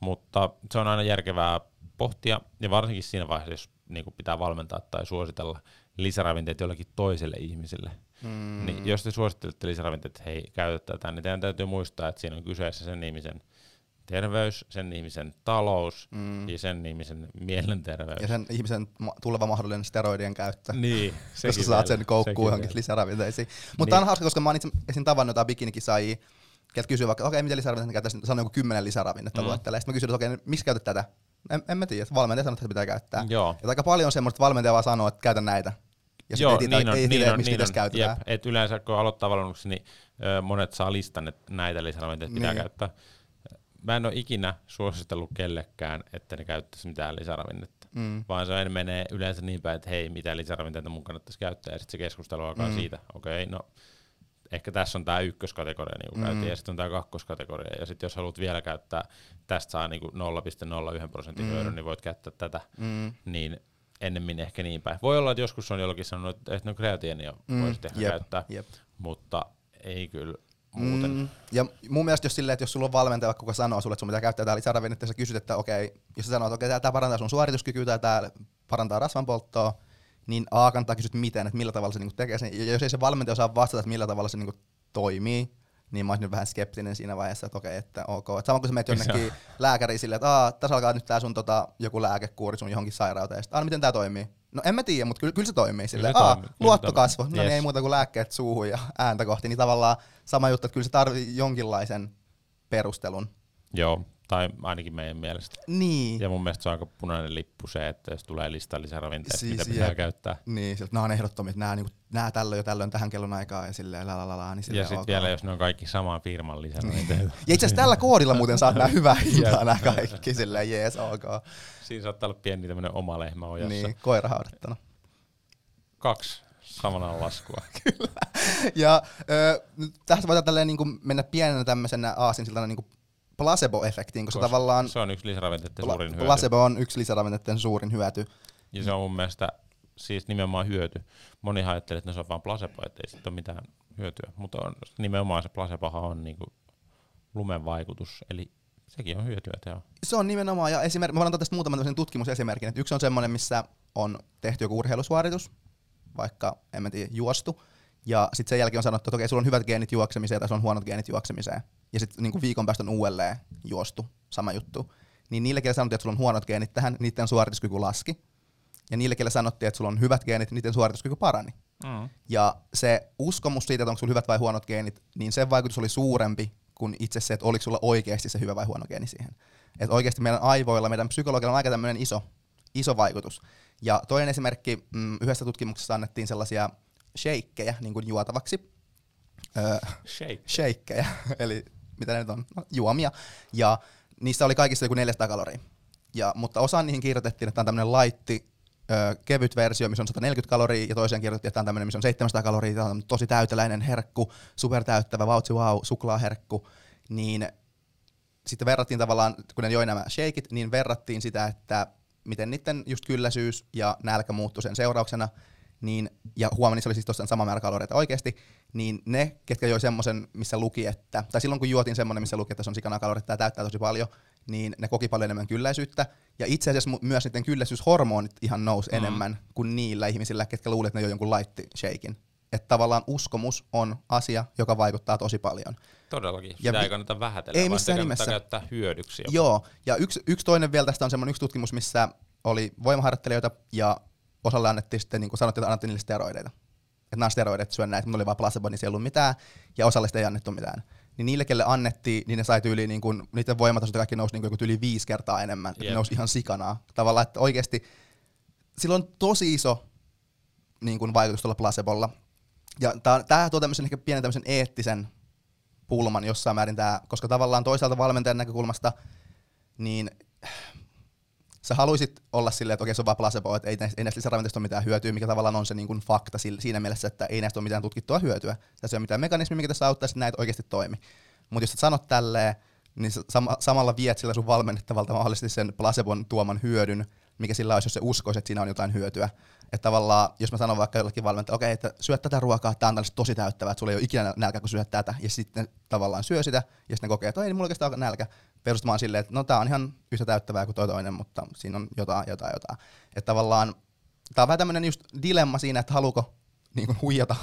Mutta se on aina järkevää pohtia, ja varsinkin siinä vaiheessa, jos niin kuin pitää valmentaa tai suositella lisäravinteet jollekin toiselle ihmiselle. Mm. Niin jos te suosittelette lisäravinteet, että hei, käytä tätä, niin teidän täytyy muistaa, että siinä on kyseessä sen ihmisen terveys, sen ihmisen talous mm. ja sen ihmisen mielenterveys. Ja sen ihmisen tuleva mahdollinen steroidien käyttö, niin, jos saat sen koukkuun johonkin lisäravinteisiin. Mutta niin. tämä on hauska, koska mä oon itse esim. Tavannut jotain bikinikisaajia, keltä kysyy vaikka, okei, okay, mitä lisäravinteita käyttäisiin, sanon joku kymmenen lisäravinnetta mm. luettelee. Sitten mä kysyin, että okei, okay, miksi käytät tätä? En, en mä tiedä, valmentaja sanoo, että pitää käyttää. Joo. Ja aika paljon on semmoista, että valmentaja vaan sanoo, että käytä näitä. Ja joo, ei tiedä, niin niin mistä niitä käytetään. Jep, yleensä kun aloittaa valmennuksen, niin ö, monet saa listan, että näitä lisäravinteita pitää käyttää. Mä en ole ikinä suositellut kellekään, että ne käyttäisi mitään lisäravinnetta, mm. vaan se aina menee yleensä niin päin, että hei, mitä lisäravinteita mun kannattaisi käyttää, ja sitten se keskustelu alkaa mm. siitä, okei, okay, no ehkä tässä on tää ykköskategoria, niin mm. käytiin, ja sitten on tää kakkoskategoria, ja sitten jos haluat vielä käyttää, tästä saa niinku nolla pilkku nolla yksi prosentin mm. hyödyn, niin voit käyttää tätä, mm. niin ennemmin ehkä niin päin. Voi olla, että joskus on jollakin sanonut, että no kreatiinia mm. voisi ehkä yep. käyttää, yep. mutta ei kyllä. Mm. Ja mun mielestä jos silleen, että jos sulla on valmentaja, kuka sanoo sulle, että sun pitää käyttää tää lisäravinnetta, ja sä kysyt, että okei, okay, jos sä sanoo, että okei, okay, tää parantaa sun suorituskykyä tai tää parantaa rasvanpolttoa, niin A kannattaa kysyt miten, että millä tavalla se niinku tekee sen. Ja jos ei se valmentaja osaa vastata, että millä tavalla se niinku toimii, niin mä olisin vähän skeptinen siinä vaiheessa, että okei, okay, että ok. Et sama kuin sä menet jonnekin lääkäriin silleen, että aah, tässä alkaa nyt tää sun tota, joku lääkekuuri sun johonkin sairauteen, ja sit, aah, miten tää toimii? No en mä tiedä, mutta kyllä, kyllä se toimii silleen. Aa, luottokasvo, no yes. niin ei muuta kuin lääkkeet suuhun ja ääntä kohti, niin tavallaan sama juttu, että kyllä se tarvii jonkinlaisen perustelun. Joo, tai ainakin meidän mielestä. Niin. Ja mun mielestä se on aika punainen lippu se, että jos tulee listaa lisäravinteita, siis, mitä pitää jep. käyttää. Niin, siltä nämä on ehdottomia, että nämä, niin kuin, nämä tällöin jo tällöin tähän kellon aikaan ja silleen lalalala. Niin ja sitten okay. vielä, jos ne on kaikki saman firman lisäravinteita. Ja itse asiassa tällä koodilla muuten saat nämä hyvää hintaa nämä kaikki, silleen jees, ok. Siinä saattaa olla pieni tämmöinen oma lehmä ojassa. Niin, koira haudattuna. Kaksi samanaan laskua. Kyllä. Ja ö, tästä voidaan tälleen niin kuin mennä pienenä tämmöisenä aasinsiltana niin kuin placebo-efektiin, koska, koska tavallaan se on yksi lisäravinteiden suurin hyöty. Placebo on yksi lisäravinteiden suurin hyöty. Ja se on mun mielestä siis nimenomaan hyöty. Moni ajattelee, että no se on vaan placebo, ettei siitä ole mitään hyötyä, mutta on, nimenomaan se placebohan on niinku lumen vaikutus, eli sekin on hyötyä teho. Se on nimenomaan, ja esimerk, mä voin antaa tästä muutaman tutkimusesimerkin, että yksi on semmoinen, missä on tehty joku urheilusuoritus, vaikka en tiedä, juostu, ja sitten sen jälkeen on sanottu, että okei, sulla on hyvät geenit juoksemiseen tai sulla on huonot geenit juoksemiseen, ja sitten niin viikon päästä on uudelleen juostu, sama juttu, niin niille, keille sanottiin, että sulla on huonot geenit tähän, niiden suorituskyky laski, ja niille, keille sanottiin, että sulla on hyvät geenit, niiden suorituskyky parani. Mm. Ja se uskomus siitä, että onko sulla hyvät vai huonot geenit, niin sen vaikutus oli suurempi kuin itse se, että oliko sulla oikeasti se hyvä vai huono geeni siihen. Että oikeasti meidän aivoilla, meidän psykologilla on aika tämmöinen iso, iso vaikutus. Ja toinen esimerkki, mm, yhdessä tutkimuksessa annettiin sellaisia sheikkejä niin kuin juotavaksi. Öö, sheikkejä, eli mitä ne nyt on, no, juomia. Ja niissä oli kaikissa joku neljäsataa kaloria. Ja, mutta osaan niihin kirjoitettiin, että tämä on tämmöinen laitti, öö, kevyt versio, missä on sata neljäkymmentä kaloria, ja toiseen kirjoitettiin, että tämä on tämmöinen, missä on seitsemänsataa kaloria, tämä on tosi täyteläinen herkku, supertäyttävä, vautsi wow, suklaaherkku. Niin sitten verrattiin tavallaan, kun ne joi nämä shakeit, niin verrattiin sitä, että miten niiden just kylläisyys ja nälkä muuttui sen seurauksena, niin, ja huomenna se oli siis tosiaan sama määrä kaloreita oikeasti, niin ne, ketkä joi semmoisen, missä luki, että, tai silloin kun juotiin semmoinen, missä luki, että se on sikana kaloreita, tämä täyttää tosi paljon, niin ne koki paljon enemmän kylläisyyttä, ja itse asiassa myös niiden kylläisyyshormonit ihan nousi mm. enemmän kuin niillä ihmisillä, ketkä luulivat, että ne joi jonkun light-shaken. Että tavallaan uskomus on asia, joka vaikuttaa tosi paljon. Todellakin. Sitä ja ei kannata vähätellä, ei vaan sitä kannattaa käyttää hyödyksi. Jopa. Joo, ja yksi, yksi toinen vielä tästä on semmoinen yksi tutkimus, missä oli voimaharjoittelijoita, ja osalle annettiin sitten, niin kuin sanottiin, että annettiin niille steroideita. Että nämä on steroideet, syön näitä, mutta oli vaan placebo, niin siellä ei ollut mitään, ja osalle sitä ei annettu mitään. Niin niille, kelle annettiin, niin ne sai tyyliin, niin kuin, niiden voimatasot kaikki nousi niin yli viisi kertaa enemmän. Yep. Ne nousi ihan sikanaa. Tavallaan, että oikeasti sillä on tosi iso niin kuin, vaikutus tuolla placebolla. Ja tämä tuo tämmöisen ehkä pienen tämmöisen eettisen pulman jossain määrin tää, koska tavallaan toisaalta valmentajan näkökulmasta, niin sä haluisit olla silleen, että okei se on vaan placebo, että ei näistä, ei näistä lisäravinteista ole mitään hyötyä, mikä tavallaan on se niin kuin fakta siinä mielessä, että ei näistä ole mitään tutkittua hyötyä. Tässä ei ole mitään mekanismia, mikä tässä auttaisi, että näitä oikeasti toimi. Mutta jos sä sanot tälleen, niin sama, samalla viet sillä sun valmennettavalta mahdollisesti sen placebon tuoman hyödyn, mikä sillä olisi, jos se uskoisi, että siinä on jotain hyötyä. Että tavallaan, jos mä sanon vaikka jollekin valmentajalle, okei, okay, että syöt tätä ruokaa, tää on tällaista tosi täyttävää, että sulla ei ole ikinä nälkä, kun syöt tätä, ja sitten tavallaan syö sitä, ja sitten kokee, että ei, niin mulla oikeastaan nälkä. Perustumaan silleen, että no tää on ihan yhtä täyttävää kuin toi toinen, mutta siinä on jotain, jotain, jotain. Että tavallaan, tää on vähän tämmönen just dilemma siinä, että haluuko niin kuin huijata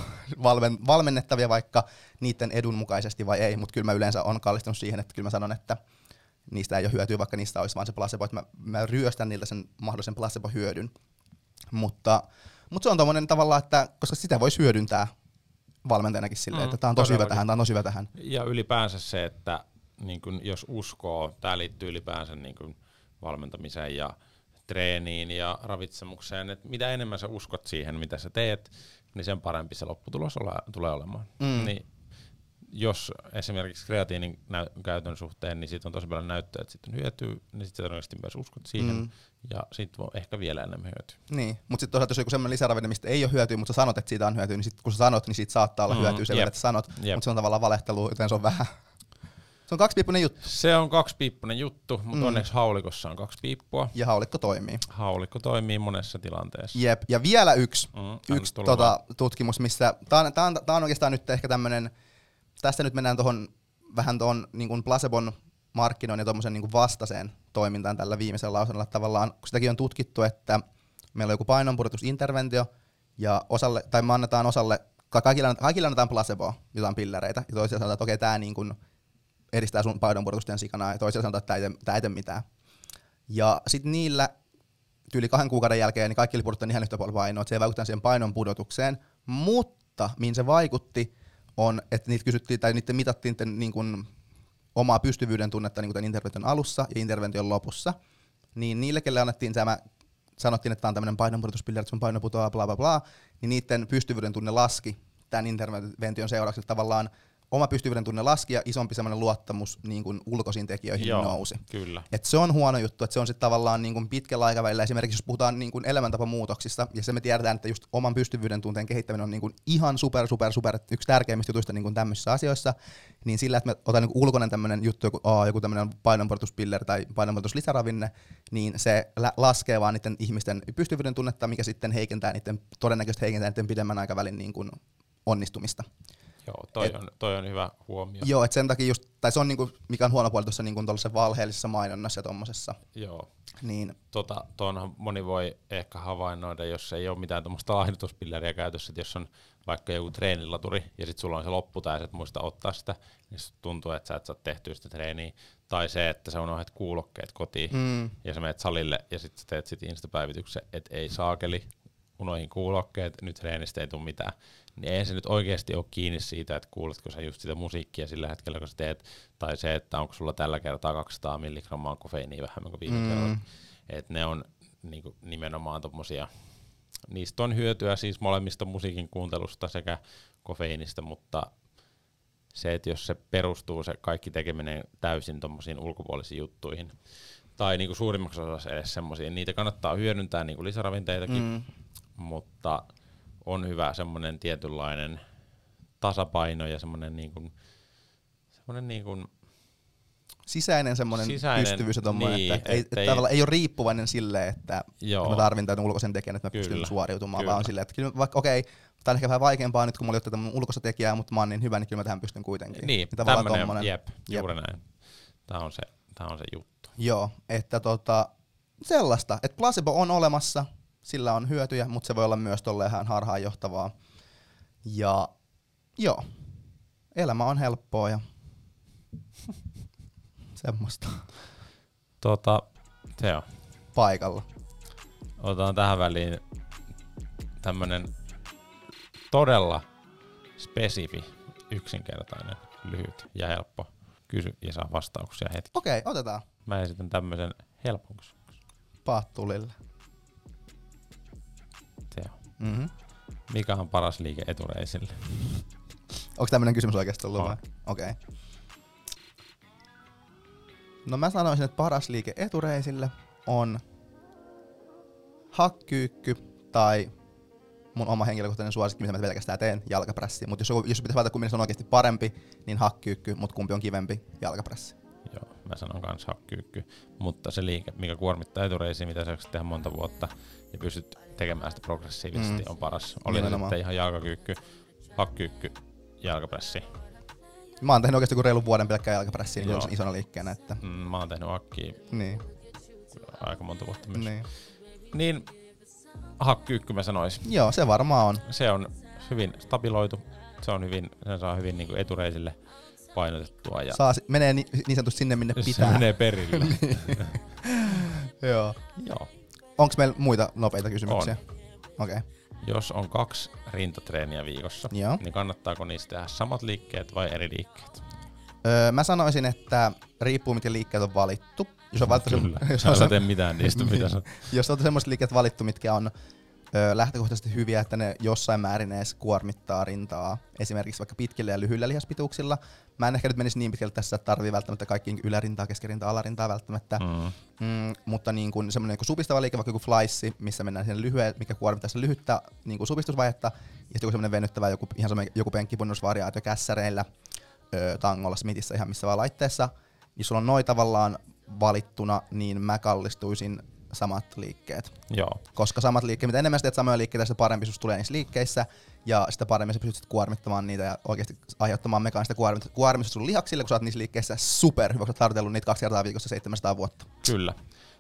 valmen, valmennettavia vaikka niiden edun mukaisesti vai ei, mutta kyllä mä yleensä on kallistunut siihen, että kyllä mä sanon, että niistä ei ole hyötyä, vaikka niistä olisi vaan se placebo, että mä, mä ryöstän niiltä sen mahdollisen placebo-hyödyn. Mutta, mutta se on tommonen tavalla, että koska sitä voisi hyödyntää valmentajanakin silleen, mm, että tämä on tosi hyvä tähän, tämä on tosi hyvä tähän. Ja ylipäänsä se, että niin kun, jos uskoo, tämä liittyy ylipäänsä niin kun, valmentamiseen ja treeniin ja ravitsemukseen, että mitä enemmän sä uskot siihen, mitä sä teet, niin sen parempi se lopputulos olla, tulee olemaan. Mm. Niin, jos esimerkiksi kreatiinin näy- käytön suhteen, niin siitä on tosi paljon näyttöä, että siitä on hyötyä, niin sitten sä todennäköisesti myös uskot siihen, mm. ja siitä voi ehkä vielä enemmän hyötyä. Niin, mutta sitten toisaalta jos on joku sellainen lisäravinne, mistä ei ole hyötyä, mutta sä sanot, että siitä on hyötyä, niin sit, kun sä sanot, niin siitä saattaa olla mm, hyötyä sen verran, että sanot, mutta se on tavallaan valehtelua, joten se on vähän. Se on kaksipiippunen juttu. Se on kaksipiippunen juttu, mutta mm. onneksi haulikossa on kaksi piippua. Ja haulikko toimii. Haulikko toimii monessa tilanteessa. Jep, ja vielä yksi, mm, yksi tota, tutkimus, missä, tää on, tää on, tää on oikeastaan nyt ehkä tämmönen. Tässä nyt mennään tohon, vähän tuohon niin placebon markkinoinnin ja tuommoisen niin vastaiseen toimintaan tällä viimeisellä lausunnolla. Tavallaan, kun sitäkin on tutkittu, että meillä on joku painonpudotusinterventio, ja osalle, tai me annetaan osalle, kaikille, kaikille annetaan placeboa, jotain pillereitä, ja toisella sanotaan, että okei, tämä niin edistää sun painonpudotusten sikanaa, ja toisella sanotaan, että tämä ei, tämä ei tee mitään. Ja sitten niillä yli kahden kuukauden jälkeen niin kaikki oli pudottanut ihan yhtä paljon painoa, että se ei vaikuttanut siihen painonpudotukseen, mutta mihin se vaikutti, on, että niitä kysyttiin tai niitä mitattiin te, niin kuin, omaa pystyvyyden tunnetta niin kuin intervention alussa ja intervention lopussa, niin niille, kelle annettiin tämä, sanottiin, että tämä on tämmöinen painonpudotuspilleri, että sun paino putoaa, bla bla bla, niin niiden pystyvyyden tunne laski tämän intervention seurauksena tavallaan oma pystyvyyden tunne laski ja isompi semmoinen luottamus niin kuin ulkoisiin tekijöihin Joo, nousi. Kyllä. Et se on huono juttu, että se on sitten tavallaan niin kuin pitkällä aikavälillä, esimerkiksi jos puhutaan niin kuin elämäntapamuutoksista, ja se me tiedetään, että just oman pystyvyyden tunteen kehittäminen on niin kuin ihan super, super, super yksi tärkeimmistä jutuista niin kuin tämmöisissä asioissa, niin sillä, että me otan niin kuin ulkoinen tämmöinen juttu, joku, oh, joku tämmöinen painonpudotuspiller tai painonpudotuslisäravinne, niin se la- laskee vaan niiden ihmisten pystyvyyden tunnetta, mikä sitten heikentää niiden, todennäköisesti heikentää niiden pidemmän aikavälin niin kuin onnistumista. Joo, toi, et, on, toi on hyvä huomio. Joo, et sen takia just, tai se on niinku, mikä on huono puoli tuossa niinku valheellisessa mainonnassa ja tommosessa. Joo. Niin. Tota, tuonhan moni voi ehkä havainnoida, jos ei ole mitään tommoista laihdutuspilleriä käytössä, että jos on vaikka joku treenilaturi ja sit sulla on se loppu tai sä et muista ottaa sitä, niin tuntuu, että sä et saa tehtyä sitä treeniä. Tai se, että sä unohdat kuulokkeet kotiin mm. ja sä menet salille ja sit sä teet sit Insta-päivityksen, et ei saakeli, unohin kuulokkeet, nyt treenistä ei tule mitään. Niin ei se nyt oikeasti ole kiinni siitä, että kuuletko sä just sitä musiikkia sillä hetkellä, kun sä teet, tai se, että onko sulla tällä kertaa kaksisataa milligrammaa kofeiiniä vähemmän kuin viime mm. kerralla. Että ne on niinku nimenomaan tommosia, niistä on hyötyä siis molemmista musiikin kuuntelusta sekä kofeiinista, mutta se, että jos se perustuu se kaikki tekeminen täysin tommosiin ulkopuolisiin juttuihin, tai niinku suurimmaksi osassa edes semmosia, niitä kannattaa hyödyntää niinku lisäravinteitakin, mm. mutta on hyvä semmoinen tietynlainen tasapaino ja semmoinen niin kuin semmoinen niin kuin sisäinen semmoinen pystyvyys ja tommoinen, niin, että ei, ei, tavallaan ei ole riippuvainen sille, että joo. mä tarvin tämän ulkoisen tekijän, että mä kyllä, pystyn suoriutumaan, kyllä. vaan silleen, että kyllä vaikka okei, okay, tämä on ehkä vähän vaikeampaa nyt, kun mulla ei ole tätä ulkoista tekijää, mutta mä oon niin hyvä, niin kyllä mä tähän pystyn kuitenkin. Niin, niin tämmöinen, tommonen, jep, juuri jep. näin. Tämä on se, tämä on se juttu. Joo, että tota, sellaista, että placebo on olemassa. Sillä on hyötyjä, mutta se voi olla myös tolleen ihan harhaanjohtavaa. Ja joo, elämä on helppoa ja semmoista. Tota, se on. Paikalla. Otetaan tähän väliin tämmönen todella spesifi, yksinkertainen, lyhyt ja helppo. Kysy ja saa vastauksia hetki. Okei, okay, otetaan. Mä esitän tämmösen helpon kysymyksen. Paattulille. Mm-hmm. Mikä on paras liike etureisille? Onko tämmönen kysymys oikeesti tullut vai? Okei. Okay. No mä sanoisin, että paras liike etureisille on hakkyykky tai mun oma henkilökohtainen suosikki, mitä mä pelkästään teen, jalkaprässi. Mut jos, jos pitäisi valita, kummin se on oikeesti parempi, niin hakkyykky, mut kumpi on kivempi, jalkaprässi. Joo, mä sanon kans hakkyykky. Mutta se liike, mikä kuormittaa etureisiä, mitä sä tehdä monta vuotta, ja pystyt tekemään sitä progressiivisesti, mm. on paras. Oli sitten ihan jalkakyykky, hakkyykky, jalkapressi. Mä oon tehnyt oikeesti kun reilun vuoden pelkkää jalkapressiä niin isona liikkeenä. Että. Mm, mä oon tehnyt hakkiä niin. aika monta vuotta myös. Niin, niin hakkyykky mä sanoisin. Joo, se varmaan on. Se on hyvin stabiloitu, se on hyvin, sen saa hyvin niinku etureisille painotettua. Ja saa, menee ni, niin sanotusti sinne minne pitää. Se menee perille. Joo. Joo. Onko meillä muita nopeita kysymyksiä? Okei. Okay. Jos on kaksi rintatreeniä viikossa, Joo. niin kannattaako niistä tehdä samat liikkeet vai eri liikkeet? Öö, mä sanoisin, että riippuu miten liikkeet on valittu. Jos on valittu Kyllä. Se, jos on se, mitään niistä, mitä sä... Jos on semmoiset liikkeet valittu, mitkä on öö, lähtökohtaisesti hyviä, että ne jossain määrin edes kuormittaa rintaa, esimerkiksi vaikka pitkillä ja lyhyillä lihaspituuksilla. Mä en ehkä nyt menisi niin pitkälle tässä, että tarvii välttämättä kaikkiin ylärintaa, keskirintaa, alarintaa välttämättä. Mm. Mm, mutta niin kun semmoinen niin supistava liike, vaikka joku flaissi, missä mennään siihen lyhyen, mikä kuormittaa sitä lyhyttä niin kun supistusvaihetta, ja joku semmoinen venyttävä, joku, ihan semmoinen, joku penkkipunnosvariaatio kässäreillä, öö, tangolla, smitissä, ihan missä vaan laitteessa, niin sulla on noi tavallaan valittuna, niin mä kallistuisin samat liikkeet. Joo. Koska samat liikkeet, mitä enemmän sä teet samoja liikkeitä, sitä parempi susta tulee niissä liikkeissä, ja sitä paremmin sä pystyt sit kuormittamaan niitä ja oikeasti aiheuttamaan mekaanista kuormitusta sun lihaksille, kun sä oot niissä liikkeissä superhyvä, kun sä oot harjoitellut niitä kaksi kertaa viikossa seitsemänsataa vuotta. Kyllä.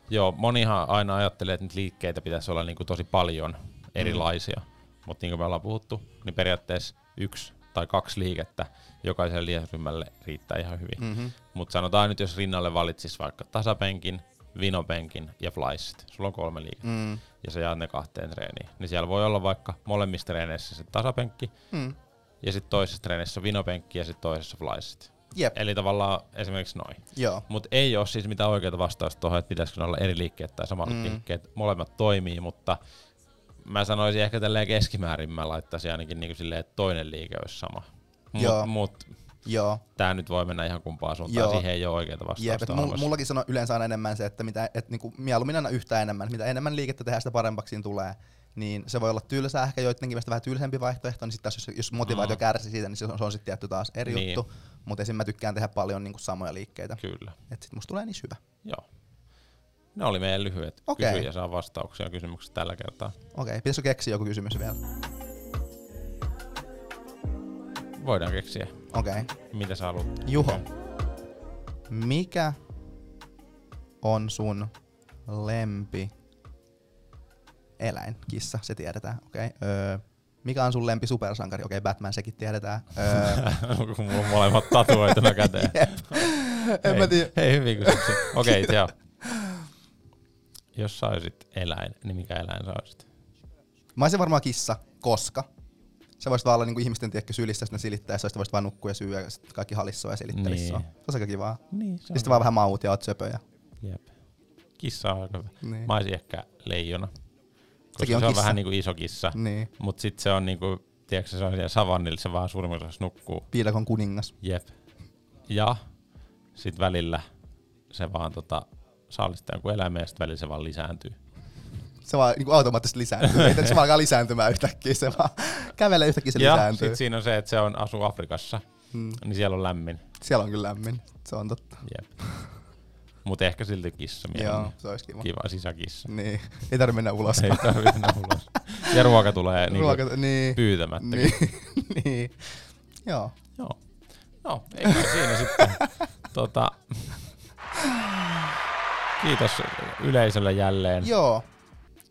Joo, monihan aina ajattelee, että niitä liikkeitä pitäisi olla niinku tosi paljon erilaisia, mm. mutta niin kuin me ollaan puhuttu, niin periaatteessa yksi tai kaksi liikettä jokaiselle lihasryhmälle riittää ihan hyvin. Mm-hmm. Mutta sanotaan nyt, jos rinnalle valitsis vaikka tasapenkin, vinopenkin ja flysit. Sulla on kolme liikettä mm. ja sä jaat ne kahteen treeniin. Niin siellä voi olla vaikka molemmissa treeneissä se tasapenkki mm. ja sitten toisessa treenissä vinopenkki ja sitten toisessa flysit. Yep. Eli tavallaan esimerkiksi noin. Mutta ei ole siis mitään oikeaa vastausta tuohon, että pitäisikö olla eri liikkeet tai samat mm. liikkeet. Molemmat toimii, mutta mä sanoisin ehkä tälleen keskimäärin mä laittaisin ainakin niin kuin silleen, että toinen liike olisi sama. Mut, mut Joo. Tää nyt voi mennä ihan kumpaan suuntaan, joo. Siihen ei ole oikeaa vastausta. Jep, mullakin sanoo yleensä aina enemmän se, että mitä, et niinku, mieluummin aina yhtään enemmän, mitä enemmän liikettä tehdään, sitä paremmaksi tulee. Niin se voi olla tylsää, ehkä joidenkin mielestä vähän tylsempi vaihtoehto, niin sit taas, jos, jos motivaatio mm. kärsii siitä, niin se on, se on sitten tietty taas eri niin. juttu. Mutta esim. Mä tykkään tehdä paljon niinku samoja liikkeitä. Kyllä. Et sit musta tulee niin hyvä. Joo. Ne oli meidän lyhyet. Okay. Kysyjä saa vastauksia kysymyksiä tällä kertaa. Okei, okay. Pitäisikö keksiä joku kysymys vielä? Voidaan keksiä. Okei. Okay. Mitä sä haluat? Juho, mikä on sun lempi eläin? Kissa, se tiedetään. Okei. Okay. Öö, mikä on sun lempi supersankari? Okei, okay, Batman, sekin tiedetään. Öö. Kun mulla on molemmat tatuoituna käteen. Yep. En mä tiedä. Hei, hyvin kysymyksiä. Okei, okay, joo. Jos sä olisit eläin, niin mikä eläin sä olisit? Mä olisin varmaan kissa, koska sä voisit vaan olla niinku ihmisten tiekkä sylissä, jos ne silittää, ja sä voisit vaan nukkua ja syödä, ja sit kaikki halissoo ja silittelisi sua. Niin. Se on aika kivaa. Niin, se on. Ja sit vaan vähän maut ja oot söpö. Ja... Jep. Kissa on aika hyvä. Niin. Mä olisin ehkä leijona. Koska sekin on se on kissa. Vähän niinku iso kissa, niin. Mut sit se on niinku, tiedätkö se on siellä savannilla, se vaan surmiseksi nukkuu. Piilakon kuningas. Jep. Ja sit välillä se vaan tota... Saalistaa joku eläimä ja sitten välillä se vaan lisääntyy. Se vaan niin automaattisesti lisääntyy. Ei se vaan alkaa lisääntymään yhtäkkiä. Se vaan kävelee yhtäkkiä se ja lisääntyy. Ja sitten siinä on se, että se on asu Afrikassa, hmm. niin siellä on lämmin. Siellä on kyllä lämmin, se on totta. Jep. Mut ehkä silti kissa mieluummin. Joo, se olisi kiva. Kiva sisäkissa. Niin, ei tarvitse mennä ulos. Ei tarvitse mennä ulos. Ja ruoka tulee niinku ruoka, niin, pyytämättä. Niin, niin. Joo. Joo. No, ei kai siinä sitten. Tota... Kiitos yleisölle jälleen. Joo.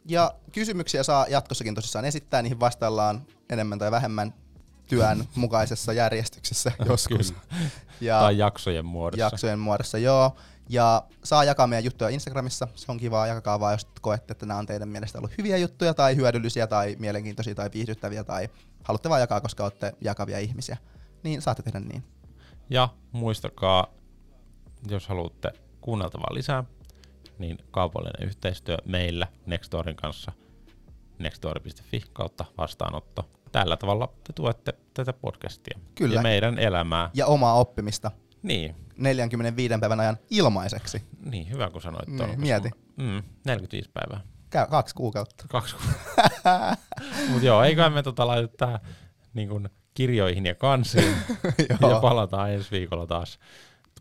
Ja kysymyksiä saa jatkossakin tosissaan esittää, niihin vastaillaan enemmän tai vähemmän työn mukaisessa järjestyksessä joskus. Ja tai jaksojen muodossa. Jaksojen muodossa, joo. Ja saa jakaa meidän juttuja Instagramissa, se on kivaa, jakakaa vaan jos koette, että nämä on teidän mielestä ollut hyviä juttuja tai hyödyllisiä tai mielenkiintoisia tai viihdyttäviä tai haluatte vaan jakaa, koska olette jakavia ihmisiä. Niin saatte tehdä niin. Ja muistakaa, jos haluatte kuunneltavaa lisää, niin kaupallinen yhteistyö meillä Nextoryn kanssa nextory piste fi kautta vastaanotto. Tällä tavalla te tuette tätä podcastia. Kyllä. Ja meidän elämää. Ja omaa oppimista. Niin. neljänkymmenenviiden päivän ajan ilmaiseksi. Niin, hyvä kun sanoit tuolla. Niin, mieti. Mm, neljäkymmentäviisi päivää. Käy kaksi kuukautta. Kaksi kuukautta. Mut joo, eiköhän me tota laiteta niin kun kirjoihin ja kansiin. Ja palataan ensi viikolla taas.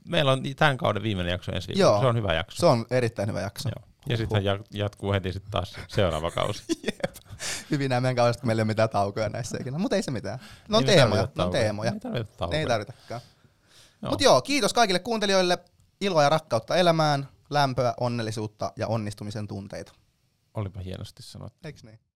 Meillä on tämän kauden viimeinen jakso ensi viikolla. Se on hyvä jakso. Se on erittäin hyvä jakso. Joo. Ja sitten jatkuu heti sit taas seuraava kausi. Jep. Hyvin nämä meidän kaudesta, kun meillä ei ole mitään taukoja näissä ikinä. Mutta ei se mitään. Ne on teemoja. Ne on teemoja. Ei tarvita taukoja. Ei tarvitakaan. Mutta joo, kiitos kaikille kuuntelijoille. Iloa ja rakkautta elämään, lämpöä, onnellisuutta ja onnistumisen tunteita. Olipa hienosti sanottu. Eiks niin?